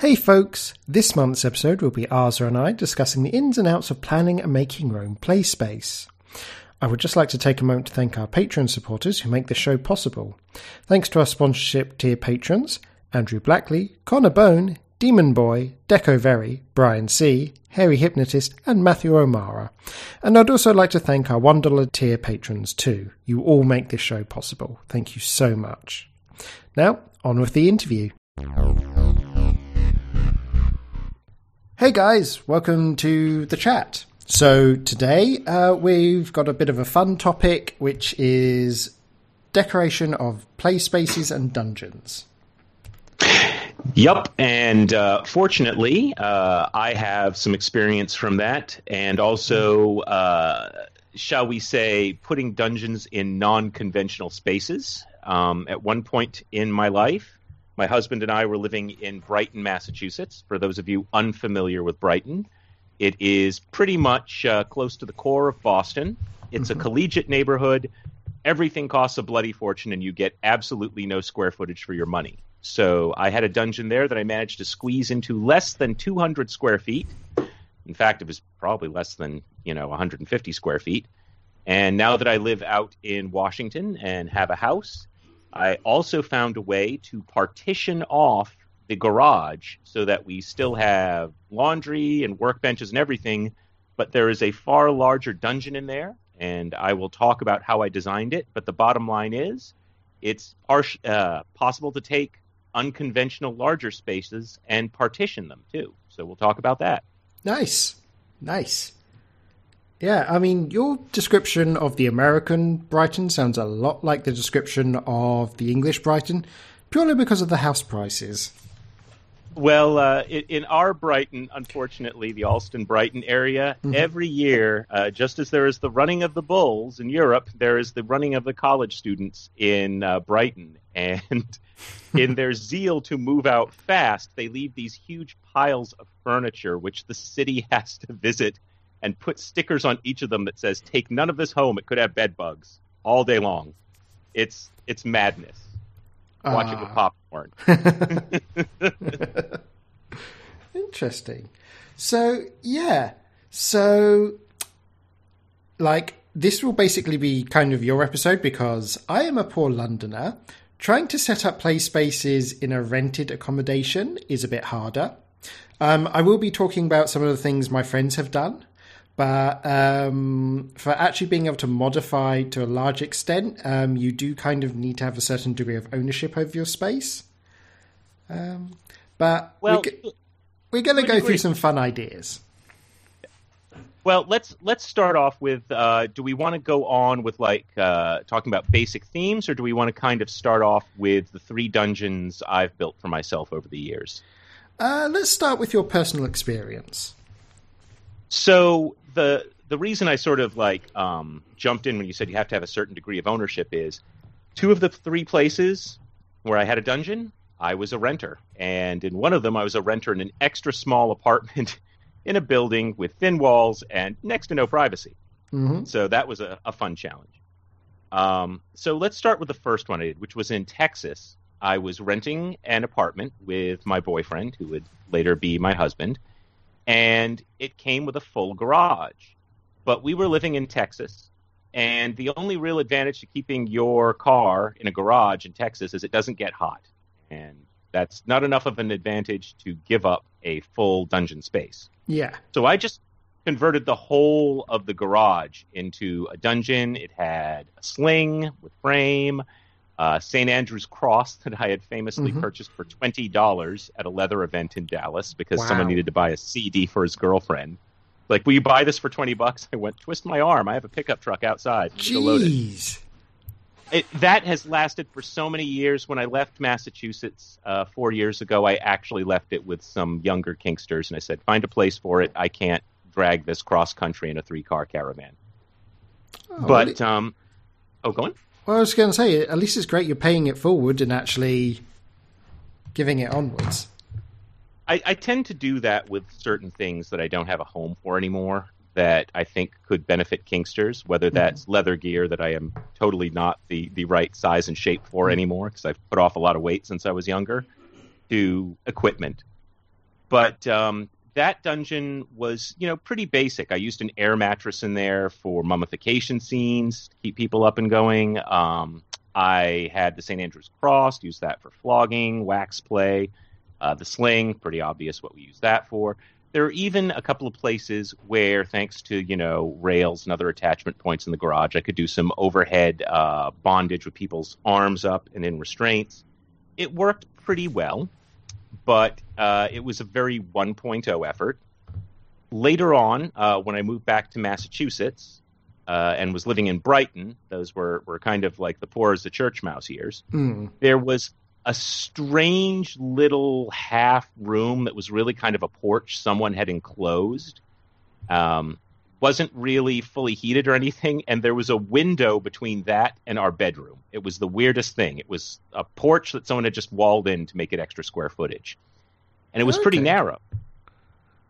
Hey folks, this month's episode will be Aza and I discussing the ins and outs of planning and making your own play space. I would just like to take a moment to thank our Patreon supporters who make the show possible. Thanks to our sponsorship tier patrons, Andrew Blackley, Connor Bone, Demon Boy, Deco Very, Brian C., Harry Hypnotist and Matthew O'Mara. And I'd also like to thank our $1 tier patrons too. You all make this show possible. Thank you so much. Now, on with the interview. Hey guys, welcome to the chat. So today we've got a bit of a fun topic, which is decoration of play spaces and dungeons. Yep, and fortunately I have some experience from that, and also, shall we say, putting dungeons in non-conventional spaces. At one point in my life, my husband and I were living in Brighton, Massachusetts. For those of you unfamiliar with Brighton, it is pretty much close to the core of Boston. It's a collegiate neighborhood. Everything costs a bloody fortune, and you get absolutely no square footage for your money. So I had a dungeon there that I managed to squeeze into less than 200 square feet. In fact, it was probably less than 150 square feet. And now that I live out in Washington and have a house, I also found a way to partition off the garage so that we still have laundry and workbenches and everything, but there is a far larger dungeon in there, and I will talk about how I designed it. But the bottom line is, it's possible to take unconventional larger spaces and partition them too. So we'll talk about that. Nice. Yeah, I mean, your description of the American Brighton sounds a lot like the description of the English Brighton, purely because of the house prices. Well, in our Brighton, unfortunately, the Alston-Brighton area, every year, just as there is the running of the bulls in Europe, there is the running of the college students in Brighton. And in their zeal to move out fast, they leave these huge piles of furniture, which the city has to visit and put stickers on each of them that says, "Take none of this home. It could have bed bugs," all day long. It's madness. Watch it with popcorn. Interesting. So, like, this will basically be kind of your episode, because I am a poor Londoner. Trying to set up play spaces in a rented accommodation is a bit harder. I will be talking about some of the things my friends have done. But for actually being able to modify to a large extent, you do kind of need to have a certain degree of ownership over your space. We're going to go through some fun ideas. Well, let's start off with, do we want to go on with talking about basic themes, or do we want to kind of start off with the three dungeons I've built for myself over the years? Let's start with your personal experience. So the reason I sort of jumped in when you said you have to have a certain degree of ownership is, two of the three places where I had a dungeon, I was a renter. And in one of them, I was a renter in an extra small apartment in a building with thin walls and next to no privacy. Mm-hmm. So that was a fun challenge. So let's start with the first one I did, which was in Texas. I was renting an apartment with my boyfriend, who would later be my husband. And it came with a full garage. But we were living in Texas, and the only real advantage to keeping your car in a garage in Texas is it doesn't get hot. And that's not enough of an advantage to give up a full dungeon space. Yeah. So I just converted the whole of the garage into a dungeon. It had a sling with frame, St. Andrew's cross that I had famously purchased for $20 at a leather event in Dallas, because someone needed to buy a CD for his girlfriend. Like, will you buy this for $20? I went, twist my arm. I have a pickup truck outside. Jeez. That has lasted for so many years. When I left Massachusetts 4 years ago, I actually left it with some younger kinksters, and I said, find a place for it. I can't drag this cross country in a 3-car caravan. Go on. Well, I was going to say, at least it's great you're paying it forward and actually giving it onwards. I tend to do that with certain things that I don't have a home for anymore that I think could benefit Kingsters, whether that's leather gear that I am totally not the right size and shape for anymore, because I've put off a lot of weight since I was younger, to equipment. But that dungeon was, you know, pretty basic. I used an air mattress in there for mummification scenes to keep people up and going. I had the St. Andrew's Cross, used that for flogging, wax play. The sling, pretty obvious what we use that for. There are even a couple of places where, thanks to, you know, rails and other attachment points in the garage, I could do some overhead bondage with people's arms up and in restraints. It worked pretty well, but it was a very 1.0 effort. Later on, when I moved back to Massachusetts and was living in Brighton, those were kind of like the poor as the church mouse years, there was a strange little half room that was really kind of a porch someone had enclosed. Wasn't really fully heated or anything, and there was a window between that and our bedroom. It was the weirdest thing. It was a porch that someone had just walled in to make it extra square footage. And it was pretty narrow.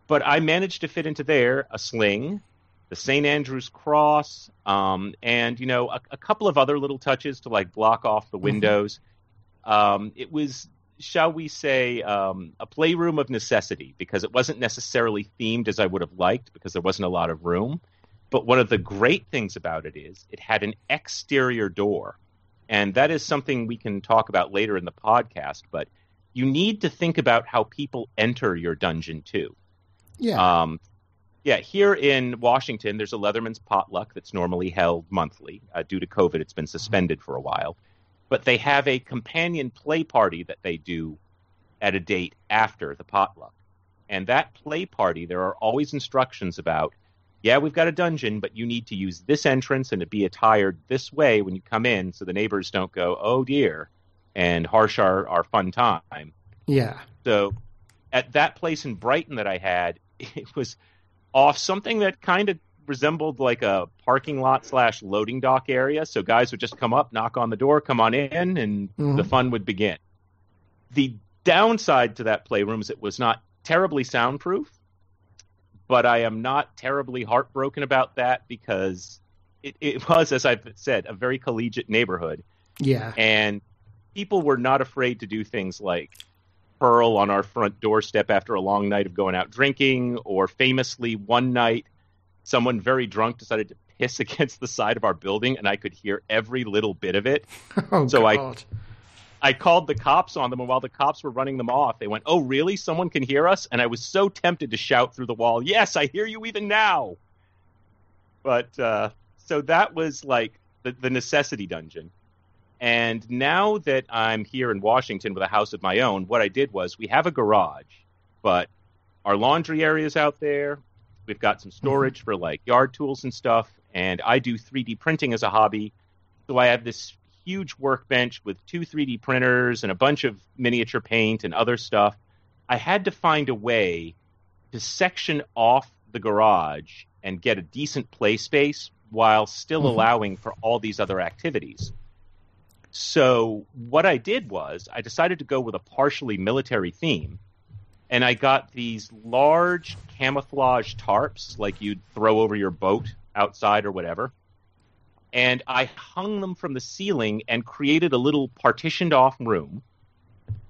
But I managed to fit into there a sling, the St. Andrew's Cross, and, you know, a couple of other little touches to, like, block off the windows. It was, shall we say, a playroom of necessity, because it wasn't necessarily themed as I would have liked, because there wasn't a lot of room. But one of the great things about it is it had an exterior door. And that is something we can talk about later in the podcast. But you need to think about how people enter your dungeon, too. Yeah. Yeah, here in Washington, there's a Leatherman's potluck that's normally held monthly. Due to COVID, it's been suspended for a while. But they have a companion play party that they do at a date after the potluck. And that play party, there are always instructions about, yeah, we've got a dungeon, but you need to use this entrance and to be attired this way when you come in so the neighbors don't go, oh, dear, and harsh our fun time. Yeah. So at that place in Brighton that I had, it was off something that kind of resembled like a parking lot / loading dock area. So guys would just come up, knock on the door, come on in, and the fun would begin. The downside to that playroom is it was not terribly soundproof, but I am not terribly heartbroken about that because it was, as I've said, a very collegiate neighborhood. Yeah. And people were not afraid to do things like hurl on our front doorstep after a long night of going out drinking, or famously one night, someone very drunk decided to piss against the side of our building, and I could hear every little bit of it. Oh, so God. I called the cops on them, and while the cops were running them off, they went, oh, really? Someone can hear us? And I was so tempted to shout through the wall, yes, I hear you even now. But so that was like the necessity dungeon. And now that I'm here in Washington with a house of my own, what I did was we have a garage, but our laundry area is out there. We've got some storage for, like, yard tools and stuff, and I do 3D printing as a hobby, so I have this huge workbench with 2 3D printers and a bunch of miniature paint and other stuff. I had to find a way to section off the garage and get a decent play space while still allowing for all these other activities. So what I did was I decided to go with a partially military theme. And I got these large camouflage tarps, like you'd throw over your boat outside or whatever. And I hung them from the ceiling and created a little partitioned-off room.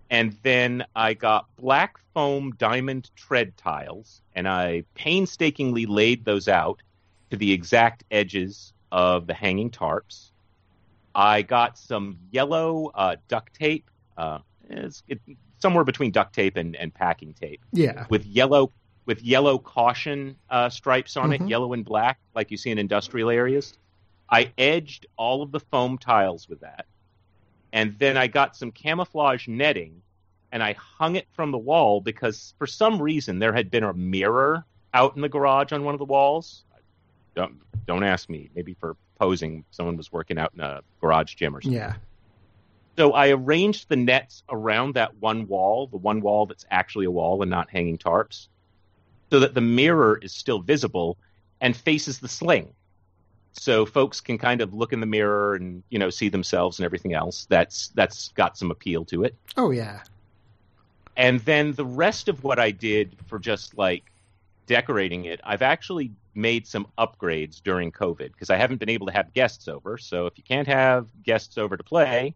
And then I got black foam diamond tread tiles, and I painstakingly laid those out to the exact edges of the hanging tarps. I got some yellow duct tape. Somewhere between duct tape and packing tape. Yeah. With yellow caution stripes on it, yellow and black, like you see in industrial areas. I edged all of the foam tiles with that. And then I got some camouflage netting, and I hung it from the wall because for some reason there had been a mirror out in the garage on one of the walls. Don't ask me. Maybe for posing, someone was working out in a garage gym or something. Yeah. So I arranged the nets around that one wall, the one wall that's actually a wall and not hanging tarps, so that the mirror is still visible and faces the sling. So folks can kind of look in the mirror and, you know, see themselves and everything else. That's got some appeal to it. Oh, yeah. And then the rest of what I did for just, like, decorating it, I've actually made some upgrades during COVID because I haven't been able to have guests over. So if you can't have guests over to play,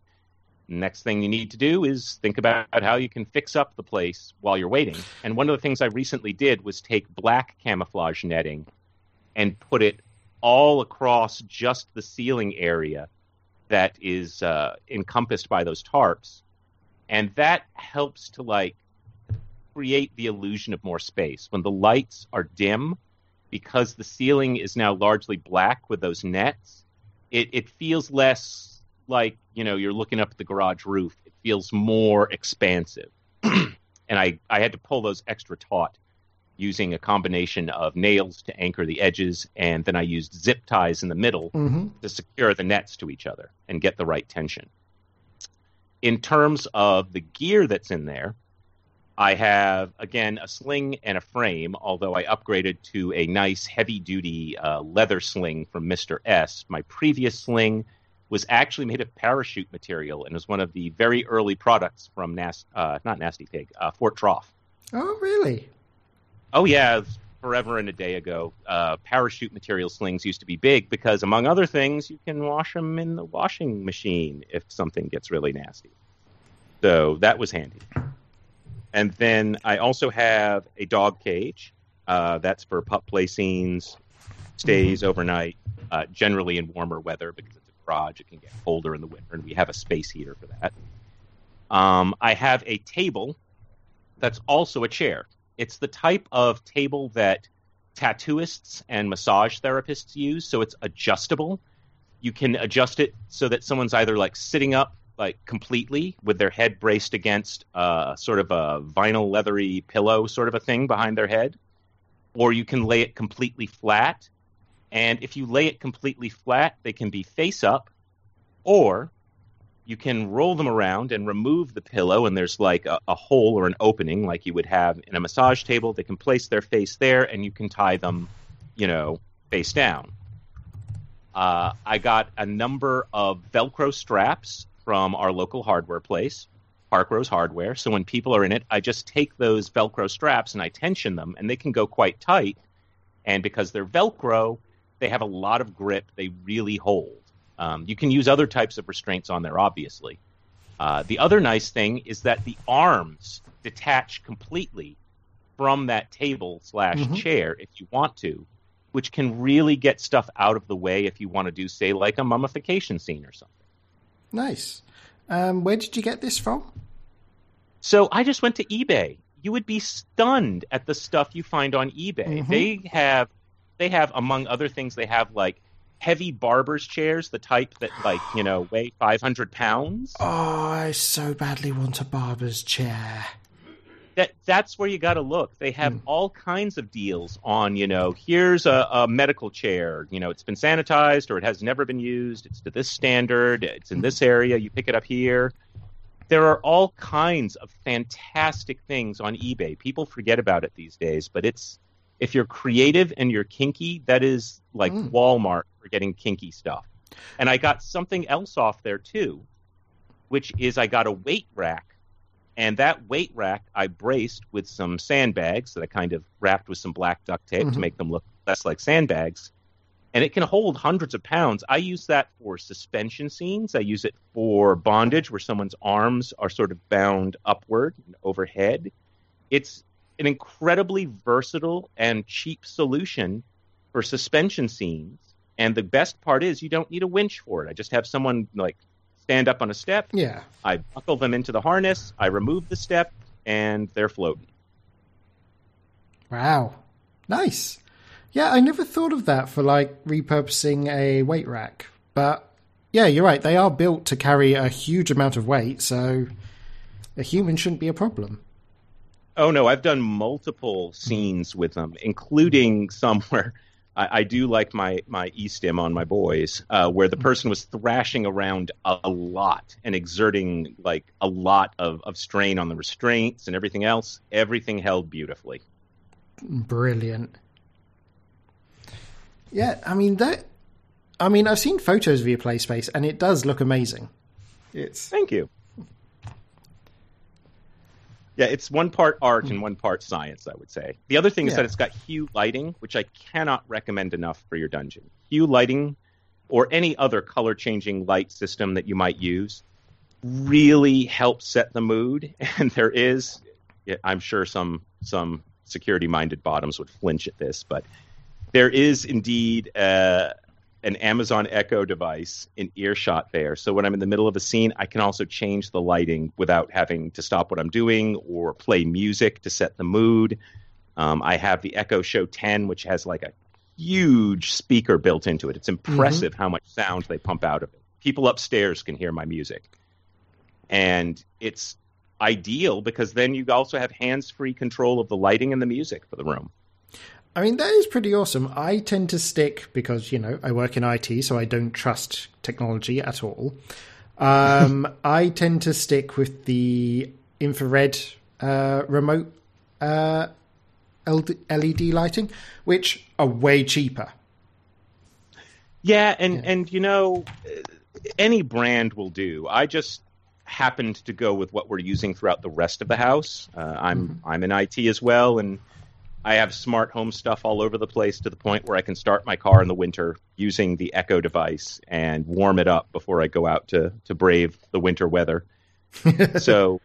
Next thing you need to do is think about how you can fix up the place while you're waiting. And one of the things I recently did was take black camouflage netting and put it all across just the ceiling area that is encompassed by those tarps. And that helps to, like, create the illusion of more space. When the lights are dim, because the ceiling is now largely black with those nets, it feels less like, you know, you're looking up at the garage roof. It feels more expansive. And I had to pull those extra taut using a combination of nails to anchor the edges, and then I used zip ties in the middle to secure the nets to each other and get the right tension. In terms of the gear that's in there, I have, again, a sling and a frame, although I upgraded to a nice heavy-duty leather sling from Mr. S. My previous sling was actually made of parachute material and was one of the very early products from Fort Trough. Oh, really? Oh, yeah. Forever and a day ago, parachute material slings used to be big because, among other things, you can wash them in the washing machine if something gets really nasty. So that was handy. And then I also have a dog cage. That's for pup play scenes, stays overnight, generally in warmer weather because it's a garage. It can get colder in the winter, and we have a space heater for that. I have a table that's also a chair. It's the type of table that tattooists and massage therapists use, so it's adjustable. You can adjust it so that someone's either, like, sitting up, like, completely with their head braced against sort of a vinyl leathery pillow sort of a thing behind their head, or you can lay it completely flat. And if you lay it completely flat, they can be face up, or you can roll them around and remove the pillow, and there's like a hole or an opening like you would have in a massage table. They can place their face there, and you can tie them, you know, face down. I got a number of Velcro straps from our local hardware place, Parkrose Hardware. So when people are in it, I just take those Velcro straps and I tension them, and they can go quite tight. And because they're Velcro, they have a lot of grip. They really hold. You can use other types of restraints on there, obviously. The other nice thing is that the arms detach completely from that table / chair if you want to, which can really get stuff out of the way if you want to do, say, like a mummification scene or something. Nice. Where did you get this from? So I just went to eBay. You would be stunned at the stuff you find on eBay. They have, among other things, they have, like, heavy barber's chairs, the type that, like, you know, weigh 500 pounds. Oh, I so badly want a barber's chair. That's where you got to look. They have all kinds of deals on, you know, here's a medical chair. You know, it's been sanitized or it has never been used. It's to this standard. It's in this area. You pick it up here. There are all kinds of fantastic things on eBay. People forget about it these days, but it's, if you're creative and you're kinky, that is like Walmart for getting kinky stuff. And I got something else off there too, which is I got a weight rack, and that weight rack I braced with some sandbags that I kind of wrapped with some black duct tape to make them look less like sandbags, and it can hold hundreds of pounds. I use that for suspension scenes. I use it for bondage where someone's arms are sort of bound upward and overhead. It's an incredibly versatile and cheap solution for suspension scenes. And the best part is you don't need a winch for it. I just have someone, like, stand up on a step. Yeah. I buckle them into the harness. I remove the step, and they're floating. Wow. Nice. Yeah, I never thought of that for, like, repurposing a weight rack. But, yeah, you're right. They are built to carry a huge amount of weight, so a human shouldn't be a problem. Oh, no, I've done multiple scenes with them, including somewhere. I do like my E-stim on my boys, where the person was thrashing around a lot and exerting, like, a lot of strain on the restraints and everything else. Everything held beautifully. Brilliant. Yeah, I mean, I've seen photos of your play space, and it does look amazing. Thank you. Yeah, it's one part art and one part science, I would say. The other thing is that it's got hue lighting, which I cannot recommend enough for your dungeon. Hue lighting or any other color-changing light system that you might use really help set the mood. And there is, I'm sure some security-minded bottoms would flinch at this, but there is indeed an Amazon Echo device in earshot there. So when I'm in the middle of a scene, I can also change the lighting without having to stop what I'm doing or play music to set the mood. I have the Echo Show 10, which has like a huge speaker built into it. It's impressive how much sound they pump out of it. People upstairs can hear my music. And it's ideal because then you also have hands-free control of the lighting and the music for the room. I mean, that is pretty awesome. I tend to stick because, you know, I work in IT, so I don't trust technology at all. I tend to stick with the infrared remote LED lighting, which are way cheaper. Yeah, and you know, any brand will do. I just happened to go with what we're using throughout the rest of the house. I'm in IT as well, and I have smart home stuff all over the place to the point where I can start my car in the winter using the Echo device and warm it up before I go out to brave the winter weather. So,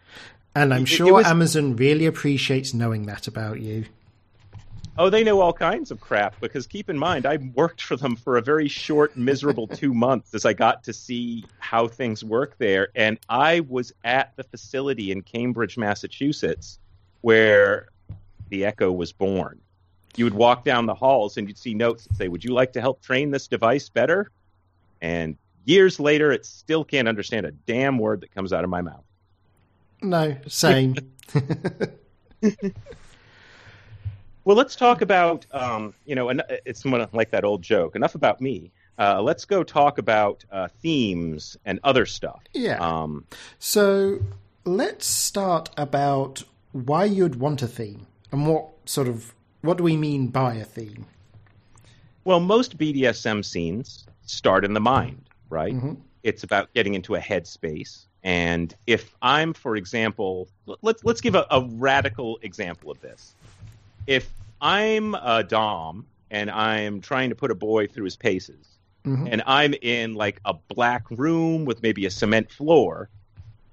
and I'm sure Amazon really appreciates knowing that about you. Oh, they know all kinds of crap, because keep in mind, I worked for them for a very short, miserable 2 months as I got to see how things work there. And I was at the facility in Cambridge, Massachusetts, where the Echo was born. You would walk down the halls and you'd see notes that say, would you like to help train this device better? And years later, it still can't understand a damn word that comes out of my mouth. No, same. Well, let's talk about, it's like that old joke. Enough about me. Let's go talk about themes and other stuff. Yeah. So let's start about why you'd want a theme and what do we mean by a theme? Well, most BDSM scenes start in the mind, right? Mm-hmm. It's about getting into a headspace. And if I'm, for example, let's give a radical example of this. If I'm a dom and I'm trying to put a boy through his paces, and I'm in like a black room with maybe a cement floor,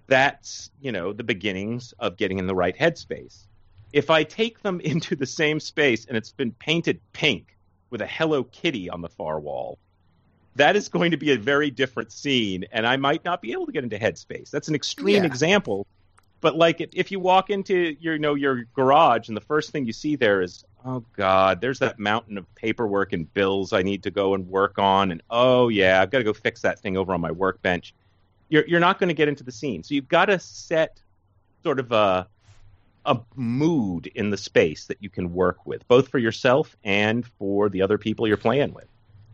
that's, you know, the beginnings of getting in the right headspace. If I take them into the same space and it's been painted pink with a Hello Kitty on the far wall, that is going to be a very different scene, and I might not be able to get into headspace. That's an extreme example. But like if you walk into your garage and the first thing you see there is, oh, God, there's that mountain of paperwork and bills I need to go and work on. And, oh, yeah, I've got to go fix that thing over on my workbench. You're not going to get into the scene. So you've got to set sort of a mood in the space that you can work with, both for yourself and for the other people you're playing with.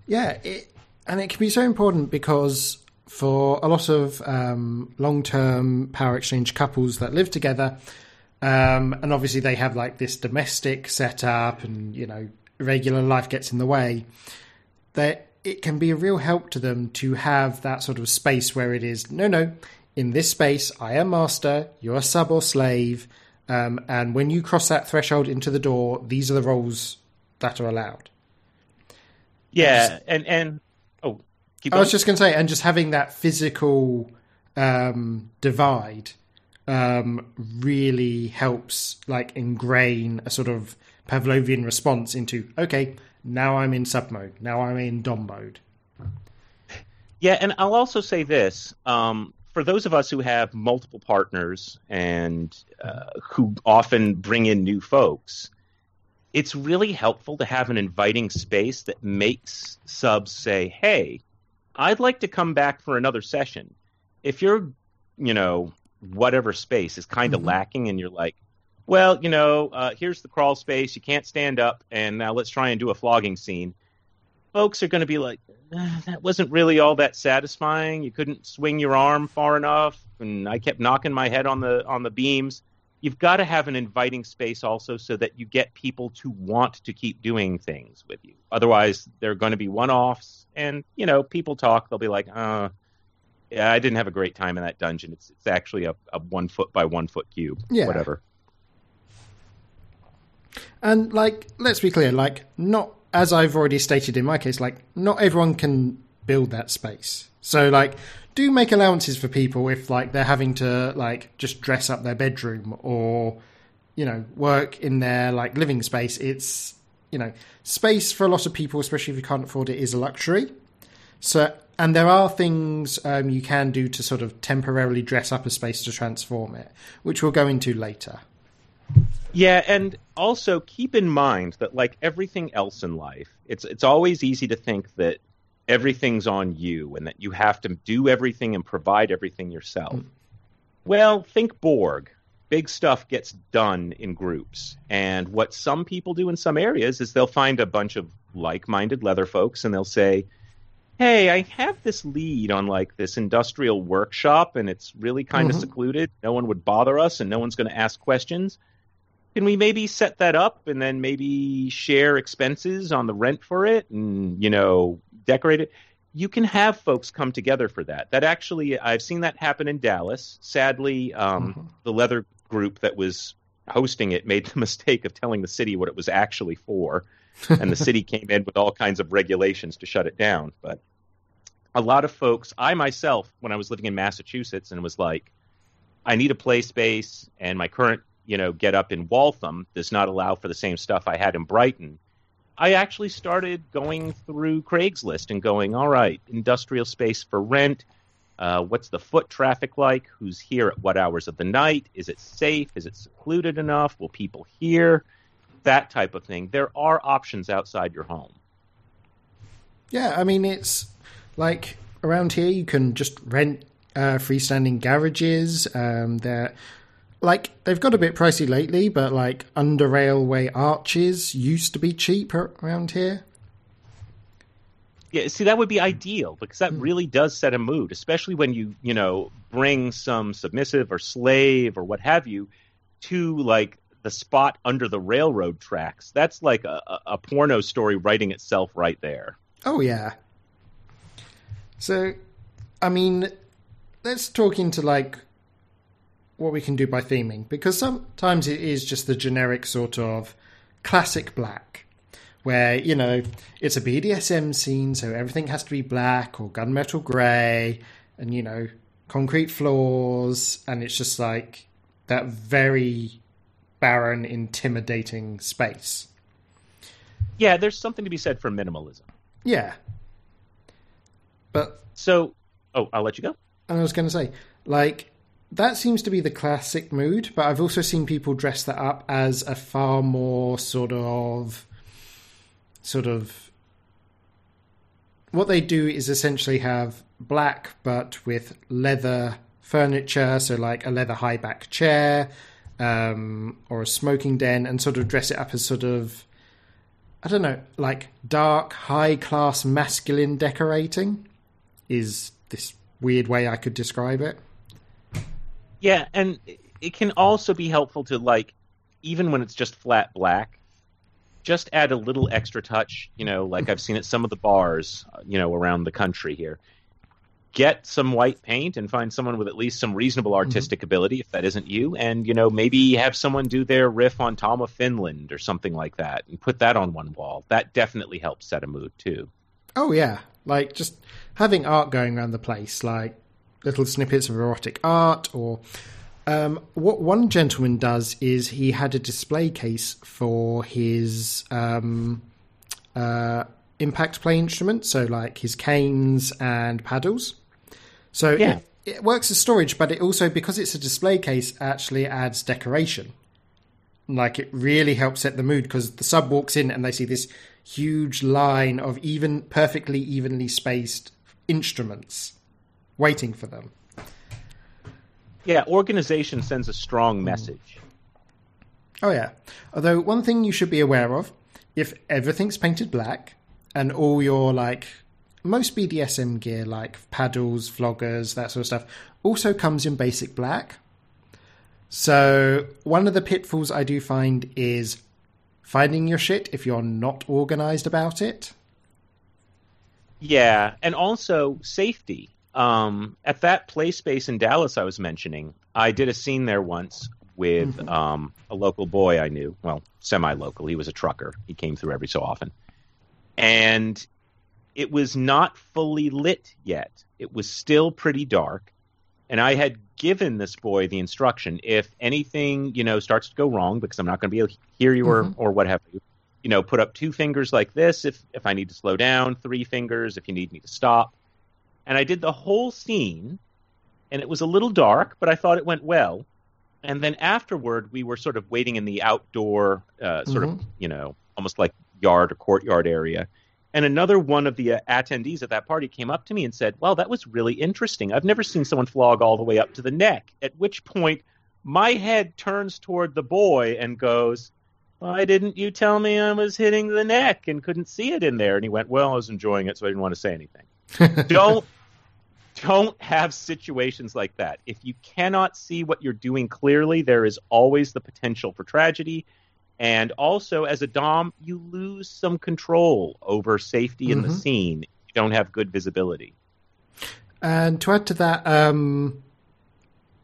Yeah, it can be so important because for a lot of long-term power exchange couples that live together, and obviously they have like this domestic setup, and you know, regular life gets in the way, that it can be a real help to them to have that sort of space where it is, no, in this space I am master, you're a sub or slave, and when you cross that threshold into the door, these are the roles that are allowed. Yeah, and I was just going to say, and just having that physical divide really helps like ingrain a sort of Pavlovian response into, okay, now I'm in sub mode, now I'm in dom mode. Yeah, and I'll also say this, for those of us who have multiple partners and who often bring in new folks, it's really helpful to have an inviting space that makes subs say, hey, I'd like to come back for another session. If your, whatever space is kind of lacking and you're like, well, here's the crawl space. You can't stand up. And now let's try and do a flogging scene. Folks are going to be like, that wasn't really all that satisfying. You couldn't swing your arm far enough. And I kept knocking my head on the beams. You've got to have an inviting space also so that you get people to want to keep doing things with you. Otherwise, they're going to be one-offs. And, people talk. They'll be like, yeah, I didn't have a great time in that dungeon. It's actually a 1-foot by 1-foot cube, whatever. And, let's be clear, not, as I've already stated in my case, not everyone can build that space. So, do make allowances for people if, like, they're having to, like, just dress up their bedroom or, you know, work in their, like, living space. It's, you know, space for a lot of people, especially if you can't afford it, is a luxury. So, and there are things you can do to sort of temporarily dress up a space to transform it, which we'll go into later. Yeah, and also keep in mind that, like everything else in life, it's always easy to think that everything's on you and that you have to do everything and provide everything yourself. Mm. Well, think Borg. Big stuff gets done in groups. And what some people do in some areas is they'll find a bunch of like-minded leather folks and they'll say, hey, I have this lead on, like, this industrial workshop and it's really kind of secluded. No one would bother us and no one's going to ask questions. Can we maybe set that up and then maybe share expenses on the rent for it and, you know, decorate it? You can have folks come together for that. That actually, I've seen that happen in Dallas. Sadly, the leather group that was hosting it made the mistake of telling the city what it was actually for. And the city came in with all kinds of regulations to shut it down. But a lot of folks, I myself, when I was living in Massachusetts and was like, I need a play space and my current, you know, get up in Waltham does not allow for the same stuff I had in Brighton. I actually started going through Craigslist and going, all right, industrial space for rent. What's the foot traffic like? Who's here at what hours of the night? Is it safe? Is it secluded enough? Will people hear? That type of thing. There are options outside your home. Yeah, I mean, it's like around here, you can just rent freestanding garages. They're like, they've got a bit pricey lately, but like under railway arches used to be cheap around here. Yeah, see, that would be ideal because that really does set a mood, especially when you know, bring some submissive or slave or what have you to, like, the spot under the railroad tracks. That's like a porno story writing itself right there. Oh, yeah. So, I mean, let's talk into, like, what we can do by theming, because sometimes it is just the generic sort of classic black where, you know, it's a BDSM scene, so everything has to be black or gunmetal grey and, you know, concrete floors, and it's just like that very barren, intimidating space. Yeah, there's something to be said for minimalism. Yeah. But so, I'll let you go. And I was going to say, like, that seems to be the classic mood, but I've also seen people dress that up as a far more sort of what they do is essentially have black, but with leather furniture. So like a leather high back chair, or a smoking den, and sort of dress it up as sort of, I don't know, like dark, high class masculine decorating is this weird way I could describe it. Yeah, and it can also be helpful to, like, even when it's just flat black, just add a little extra touch, you know, like I've seen at some of the bars, you know, around the country here. Get some white paint and find someone with at least some reasonable artistic ability, if that isn't you, and, you know, maybe have someone do their riff on Tom of Finland or something like that and put that on one wall. That definitely helps set a mood, too. Oh, yeah. Like, just having art going around the place, like, little snippets of erotic art, or what one gentleman does is he had a display case for his impact play instruments, so like his canes and paddles. So yeah, it works as storage, but it also, because it's a display case, actually adds decoration. Like, it really helps set the mood, because the sub walks in and they see this huge line of even perfectly evenly spaced instruments waiting for them. Yeah, organization sends a strong message. Oh, yeah. Although, one thing you should be aware of, if everything's painted black and all your, like, most BDSM gear, like paddles, floggers, that sort of stuff, also comes in basic black. So, one of the pitfalls I do find is finding your shit if you're not organized about it. Yeah, and also safety. At that play space in Dallas I was mentioning, I did a scene there once with a local boy I knew. Well, semi-local. He was a trucker. He came through every so often. And it was not fully lit yet. It was still pretty dark. And I had given this boy the instruction, if anything, you know, starts to go wrong, because I'm not going to be able to hear you or what have you, you know, put up 2 fingers like this. If I need to slow down, 3 fingers, if you need me to stop. And I did the whole scene, and it was a little dark, but I thought it went well. And then afterward, we were sort of waiting in the outdoor sort of, you know, almost like yard or courtyard area. And another one of the attendees at that party came up to me and said, well, that was really interesting. I've never seen someone flog all the way up to the neck, at which point my head turns toward the boy and goes, why didn't you tell me I was hitting the neck and couldn't see it in there? And he went, well, I was enjoying it, so I didn't want to say anything. Don't have situations like that. If you cannot see what you're doing clearly, there is always the potential for tragedy. And also, as a dom, you lose some control over safety in the scene. You don't have good visibility. And to add to that,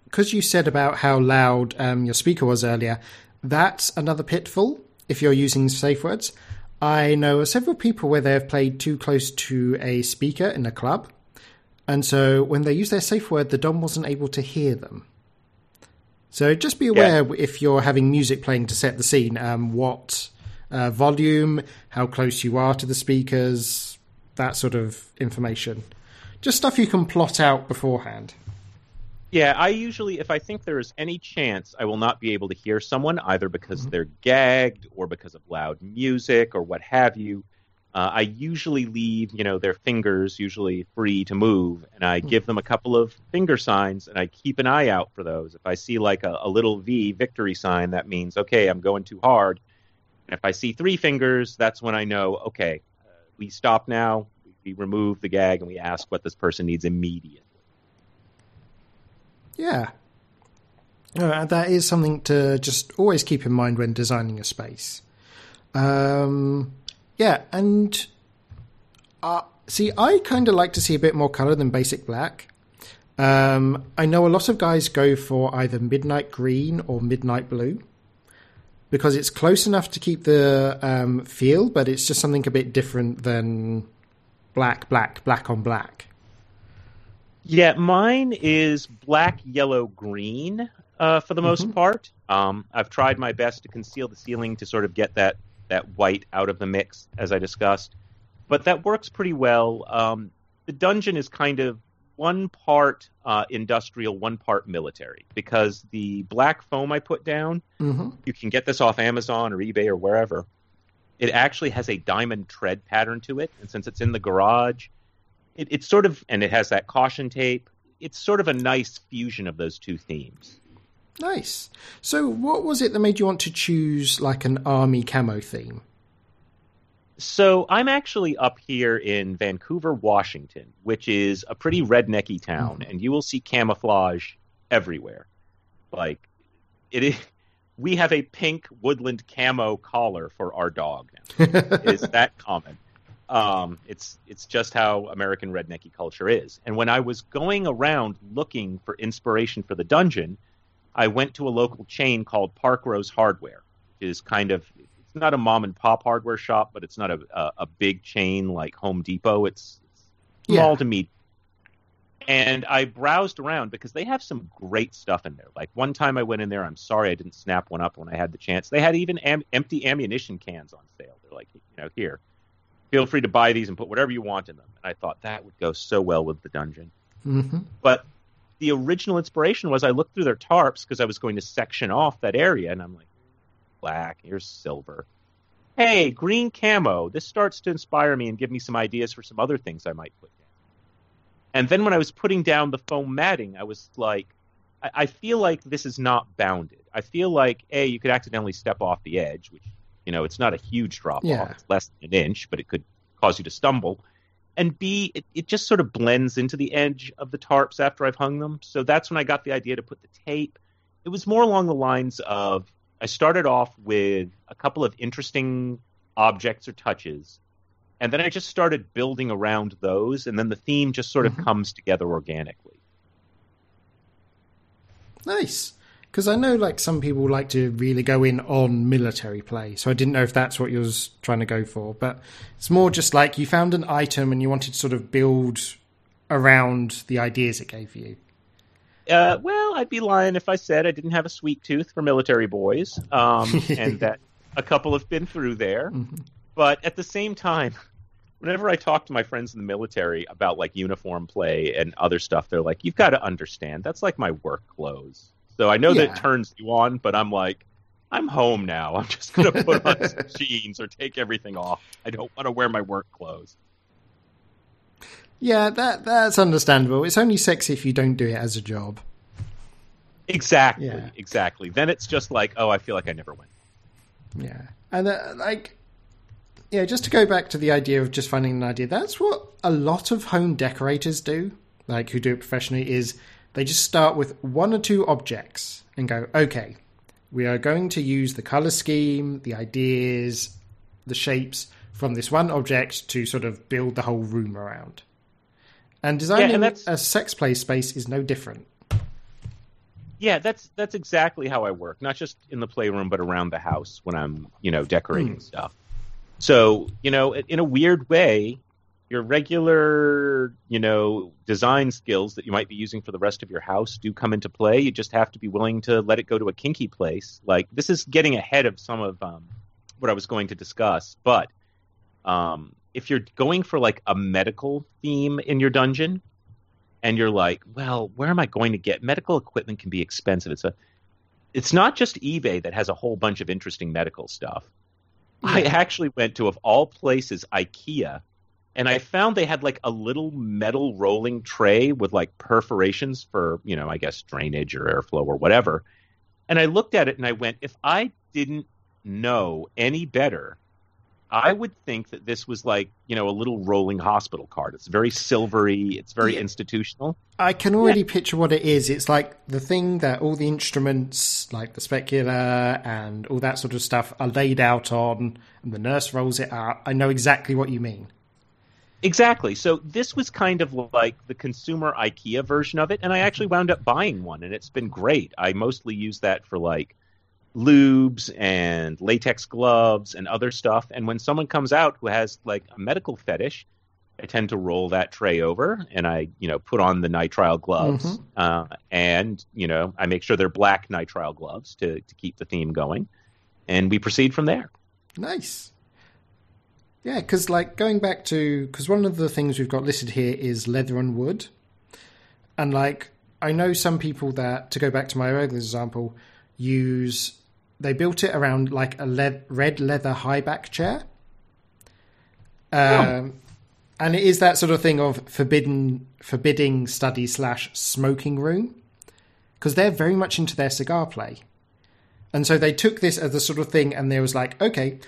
because you said about how loud your speaker was earlier, that's another pitfall if you're using safe words. I know several people where they've played too close to a speaker in a club. And so when they use their safe word, the dom wasn't able to hear them. So just be aware if you're having music playing to set the scene, what volume, how close you are to the speakers, that sort of information. Just stuff you can plot out beforehand. Yeah, I usually, if I think there is any chance I will not be able to hear someone, either because they're gagged or because of loud music or what have you, I usually leave, you know, their fingers usually free to move, and I give them a couple of finger signs, and I keep an eye out for those. If I see like a little V victory sign, that means, okay, I'm going too hard. And if I see 3 fingers, that's when I know, okay, we stop now, we remove the gag, and we ask what this person needs immediately. Yeah. That is something to just always keep in mind when designing a space. Yeah, and see, I kind of like to see a bit more color than basic black. I know a lot of guys go for either midnight green or midnight blue because it's close enough to keep the feel, but it's just something a bit different than black on black. Yeah, mine is black, yellow, green for the most part. I've tried my best to conceal the ceiling to sort of get that white out of the mix, as I discussed. But that works pretty well. The dungeon is kind of one part industrial, one part military, because the black foam I put down, you can get this off Amazon or eBay or wherever. It actually has a diamond tread pattern to it, and since it's in the garage, it's sort of, and it has that caution tape, it's sort of a nice fusion of those two themes. Nice. So what was it that made you want to choose like an army camo theme? So I'm actually up here in Vancouver, Washington, which is a pretty rednecky town, and you will see camouflage everywhere. Like it is, we have a pink woodland camo collar for our dog now. It's that common. It's just how American rednecky culture is. And when I was going around looking for inspiration for the dungeon, I went to a local chain called Parkrose Hardware, which is kind of, it's not a mom and pop hardware shop, but it's not a big chain like Home Depot. It's small to medium. And I browsed around because they have some great stuff in there. Like one time I went in there, I'm sorry I didn't snap one up when I had the chance. They had even empty ammunition cans on sale. They're like, you know, here, feel free to buy these and put whatever you want in them. And I thought that would go so well with the dungeon. But the original inspiration was I looked through their tarps because I was going to section off that area, and I'm like, black, here's silver. Hey, green camo. This starts to inspire me and give me some ideas for some other things I might put down. And then when I was putting down the foam matting, I was like, I feel like this is not bounded. I feel like, A, you could accidentally step off the edge, which, you know, it's not a huge drop-off. Yeah. It's less than an inch, but it could cause you to stumble. And B, it just sort of blends into the edge of the tarps after I've hung them. So that's when I got the idea to put the tape. It was more along the lines of, I started off with a couple of interesting objects or touches, and then I just started building around those, and then the theme just sort of comes together organically. Nice. Because I know, like, some people like to really go in on military play, so I didn't know if that's what you was trying to go for. But it's more just like you found an item and you wanted to sort of build around the ideas it gave you. Well, I'd be lying if I said I didn't have a sweet tooth for military boys, and that a couple have been through there. Mm-hmm. But at the same time, whenever I talk to my friends in the military about, like, uniform play and other stuff, they're like, you've got to understand, that's like my work clothes. So I know that turns you on, but I'm like, I'm home now. I'm just going to put on some jeans or take everything off. I don't want to wear my work clothes. Yeah, that's understandable. It's only sexy if you don't do it as a job. Exactly, yeah. Exactly. Then it's just like, oh, I feel like I never went. Yeah. And, yeah, just to go back to the idea of just finding an idea, that's what a lot of home decorators do, like who do it professionally, is they just start with one or two objects and go, okay, we are going to use the color scheme, the ideas, the shapes from this one object to sort of build the whole room around. And designing a sex play space is no different. Yeah, that's exactly how I work, not just in the playroom, but around the house when I'm, decorating stuff. So, in a weird way, your regular, design skills that you might be using for the rest of your house do come into play. You just have to be willing to let it go to a kinky place. Like, this is getting ahead of some of what I was going to discuss. But if you're going for, like, a medical theme in your dungeon and you're like, well, where am I going to get? Medical equipment can be expensive. It's not just eBay that has a whole bunch of interesting medical stuff. Yeah. I actually went to, of all places, IKEA. And I found they had, like, a little metal rolling tray with, like, perforations for, I guess drainage or airflow or whatever. And I looked at it and I went, if I didn't know any better, I would think that this was, like, a little rolling hospital card. It's very silvery. It's very institutional. I can already picture what it is. It's, like, the thing that all the instruments, like the specular and all that sort of stuff, are laid out on and the nurse rolls it up. I know exactly what you mean. Exactly. So this was kind of like the consumer IKEA version of it, and I actually wound up buying one, and it's been great. I mostly use that for, like, lubes and latex gloves and other stuff, and when someone comes out who has, like, a medical fetish, I tend to roll that tray over, and I, put on the nitrile gloves, mm-hmm. And, I make sure they're black nitrile gloves to keep the theme going, and we proceed from there. Nice. Yeah, because because one of the things we've got listed here is leather and wood. And, like, I know some people that, to go back to my earlier example, they built it around, like, a red leather high back chair. And it is that sort of thing of forbidding study/smoking room. Because they're very much into their cigar play. And so they took this as the sort of thing and they was like, okay,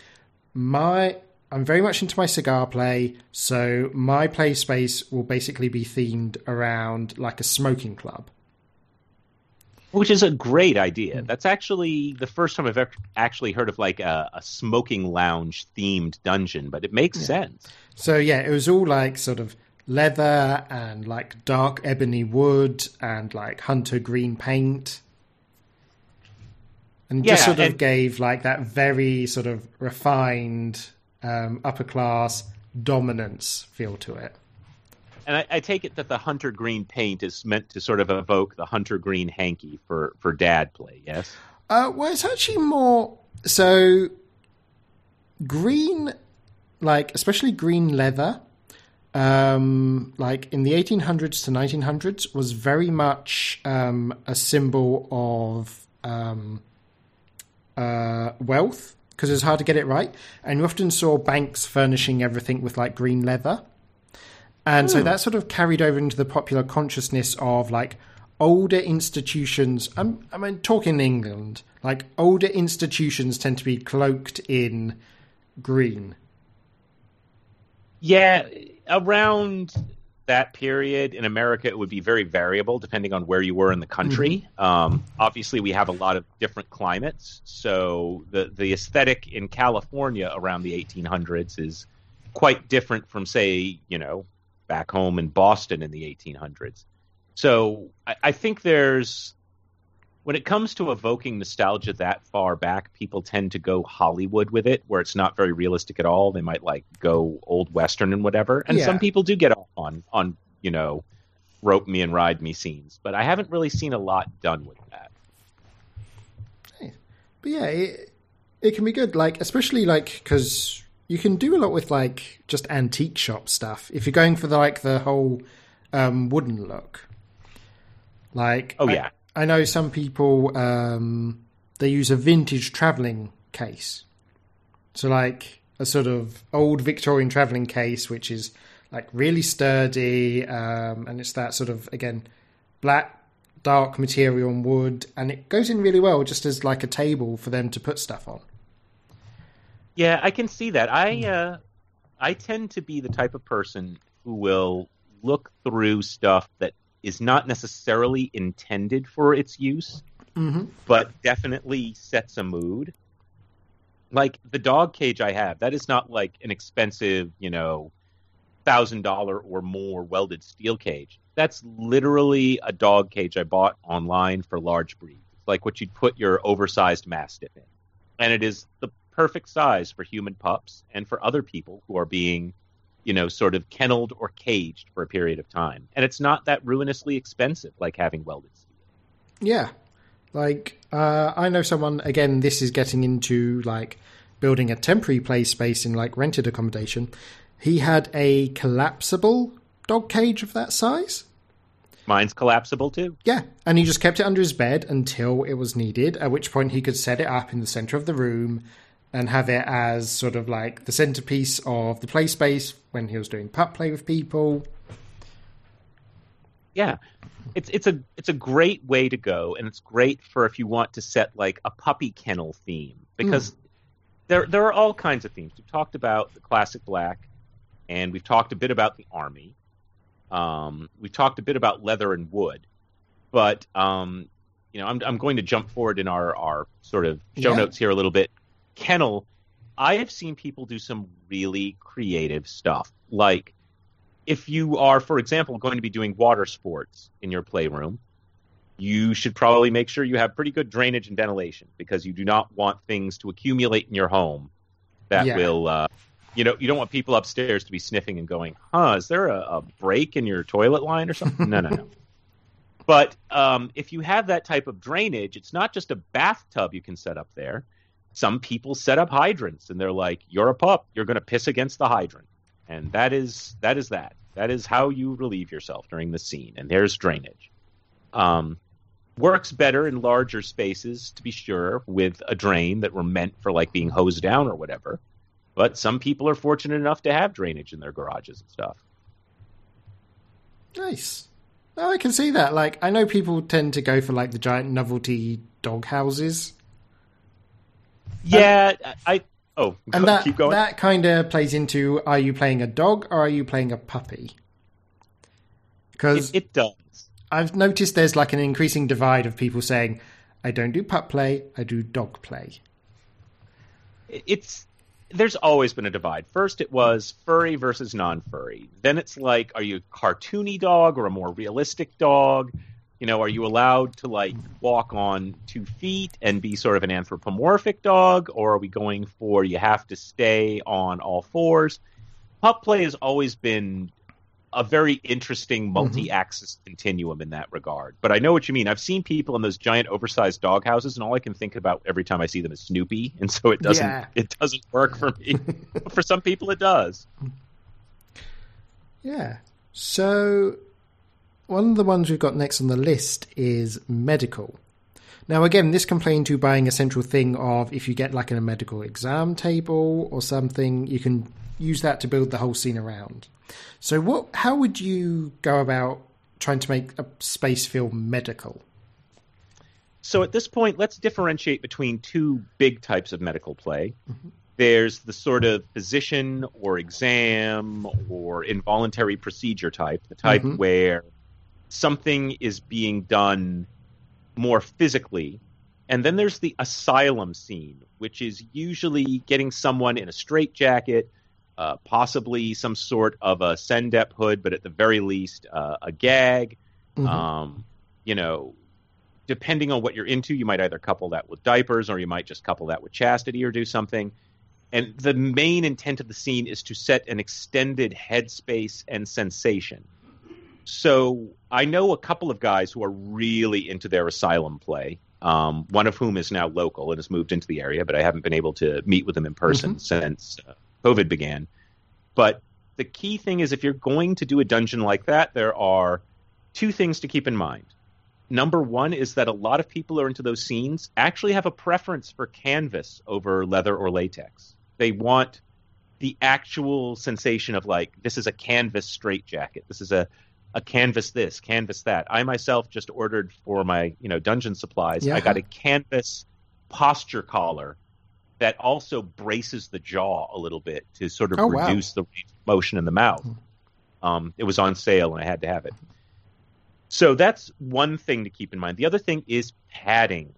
I'm very much into my cigar play, so my play space will basically be themed around, like, a smoking club. Which is a great idea. Mm-hmm. That's actually the first time I've ever actually heard of, like, a smoking lounge-themed dungeon, but it makes sense. So, yeah, it was all, like, sort of leather and, like, dark ebony wood and, like, hunter green paint. And just sort of gave, like, that very sort of refined upper class dominance feel to it. And I take it that the hunter green paint is meant to sort of evoke the hunter green hanky for dad play, yes? Well, it's actually more so green, like, especially green leather, like in the 1800s to 1900s was very much a symbol of wealth. Because it was hard to get it right. And you often saw banks furnishing everything with, like, green leather. And so that sort of carried over into the popular consciousness of, like, older institutions. I mean, talking England, like, older institutions tend to be cloaked in green. Yeah, around that period in America, it would be very variable depending on where you were in the country. Mm-hmm. Obviously, we have a lot of different climates. So the aesthetic in California around the 1800s is quite different from, say, back home in Boston in the 1800s. So I think there's when it comes to evoking nostalgia that far back, people tend to go Hollywood with it, where it's not very realistic at all. They might like go old Western and whatever. And some people do get off on, you know, rope me and ride me scenes. But I haven't really seen a lot done with that. Nice. But yeah, it can be good. Like, especially like, because you can do a lot with like just antique shop stuff. If you're going for the, like the whole wooden look. Like, I know some people, they use a vintage traveling case. So like a sort of old Victorian traveling case, which is like really sturdy. And it's that sort of, again, black, dark material and wood. And it goes in really well just as like a table for them to put stuff on. Yeah, I can see that. I tend to be the type of person who will look through stuff that is not necessarily intended for its use, but definitely sets a mood. Like the dog cage I have, that is not like an expensive, you know, $1,000 or more welded steel cage. That's literally a dog cage I bought online for large breeds. It's like what you'd put your oversized mastiff in. And it is the perfect size for human pups and for other people who are being, you know, sort of kenneled or caged for a period of time. And it's not that ruinously expensive, like having welded steel. Yeah. Like, I know someone, again, this is getting into, like, building a temporary play space in, like, rented accommodation. He had a collapsible dog cage of that size. Mine's collapsible, too. Yeah. And he just kept it under his bed until it was needed, at which point he could set it up in the center of the room and have it as sort of like the centerpiece of the play space when he was doing pup play with people. Yeah, it's a great way to go, and it's great for if you want to set like a puppy kennel theme, because there are all kinds of themes. We've talked about the classic black, and we've talked a bit about the army. We've talked a bit about leather and wood, but you know, I'm going to jump forward in our sort of show notes here a little bit. Kennel, I have seen people do some really creative stuff. Like, if you are, for example, going to be doing water sports in your playroom, you should probably make sure you have pretty good drainage and ventilation, because you do not want things to accumulate in your home that will, you know, you don't want people upstairs to be sniffing and going, huh, is there a break in your toilet line or something? No. But if you have that type of drainage, it's not just a bathtub you can set up there. Some people set up hydrants, and they're like, you're a pup, you're going to piss against the hydrant. And that is how you relieve yourself during the scene. And there's drainage. Works better in larger spaces, to be sure, with a drain that were meant for like being hosed down or whatever. But some people are fortunate enough to have drainage in their garages and stuff. Nice. Oh, I can see that. Like, I know people tend to go for like the giant novelty dog houses. Yeah, keep going. That kind of plays into, are you playing a dog or are you playing a puppy? Because it does. I've noticed there's like an increasing divide of people saying, I don't do pup play, I do dog play. There's always been a divide. First it was furry versus non-furry. Then it's like, are you a cartoony dog or a more realistic dog? You know, are you allowed to, like, walk on 2 feet and be sort of an anthropomorphic dog? Or are we going for you have to stay on all fours? Pup play has always been a very interesting multi-axis continuum in that regard. But I know what you mean. I've seen people in those giant oversized dog houses, and all I can think about every time I see them is Snoopy. And so it doesn't work for me. But for some people, it does. Yeah. So one of the ones we've got next on the list is medical. Now, again, this can play into buying a central thing of if you get like a medical exam table or something, you can use that to build the whole scene around. So how would you go about trying to make a space feel medical? So at this point, let's differentiate between two big types of medical play. There's the sort of physician or exam or involuntary procedure type, the type where something is being done more physically. And then there's the asylum scene, which is usually getting someone in a straitjacket, possibly some sort of a send-up hood, but at the very least, a gag, you know, depending on what you're into, you might either couple that with diapers, or you might just couple that with chastity or do something. And the main intent of the scene is to set an extended headspace and sensation. So I know a couple of guys who are really into their asylum play, one of whom is now local and has moved into the area, but I haven't been able to meet with him in person since COVID began. But the key thing is, if you're going to do a dungeon like that, there are two things to keep in mind. Number one is that a lot of people who are into those scenes actually have a preference for canvas over leather or latex. They want the actual sensation of, like, this is a canvas straitjacket. This is a canvas this, canvas that. I myself just ordered for my, dungeon supplies. Yeah. I got a canvas posture collar that also braces the jaw a little bit to sort of reduce the range of motion in the mouth. It was on sale and I had to have it. So that's one thing to keep in mind. The other thing is padding.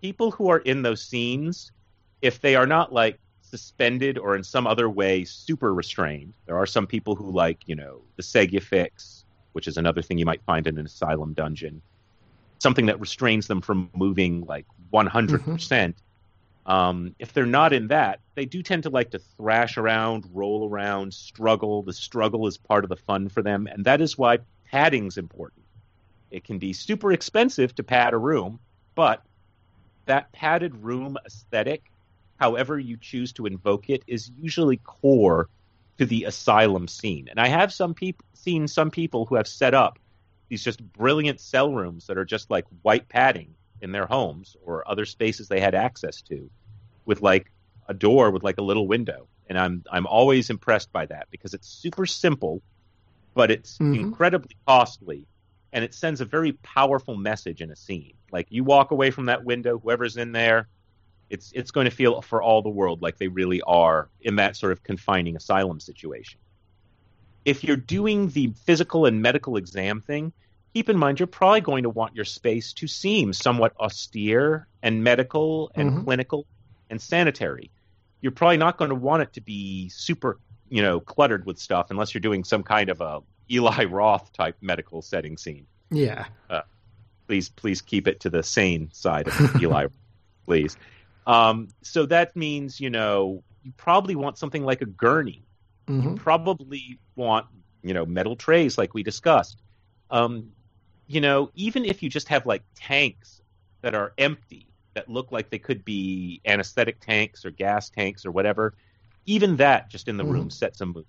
People who are in those scenes, if they are not, like, suspended or in some other way super restrained — there are some people who like, the segufix, which is another thing you might find in an asylum dungeon, something that restrains them from moving, like, 100%. If they're not in that, they do tend to like to thrash around, roll around, struggle. The struggle is part of the fun for them, and that is why padding's important. It can be super expensive to pad a room, but that padded room aesthetic, however you choose to invoke it, is usually core to the asylum scene. And I have seen some people who have set up these just brilliant cell rooms that are just like white padding in their homes or other spaces they had access to, with like a door with like a little window. And I'm always impressed by that, because it's super simple, but it's incredibly costly. And it sends a very powerful message in a scene. Like, you walk away from that window, whoever's in there, it's going to feel for all the world like they really are in that sort of confining asylum situation. If you're doing the physical and medical exam thing, keep in mind you're probably going to want your space to seem somewhat austere and medical and clinical and sanitary. You're probably not going to want it to be super, cluttered with stuff, unless you're doing some kind of a Eli Roth-type medical setting scene. Yeah. Please keep it to the sane side of Eli Roth, please. So that means, you probably want something like a gurney. You probably want, metal trays like we discussed. Even if you just have, like, tanks that are empty, that look like they could be anesthetic tanks or gas tanks or whatever, even that just in the room sets a mood.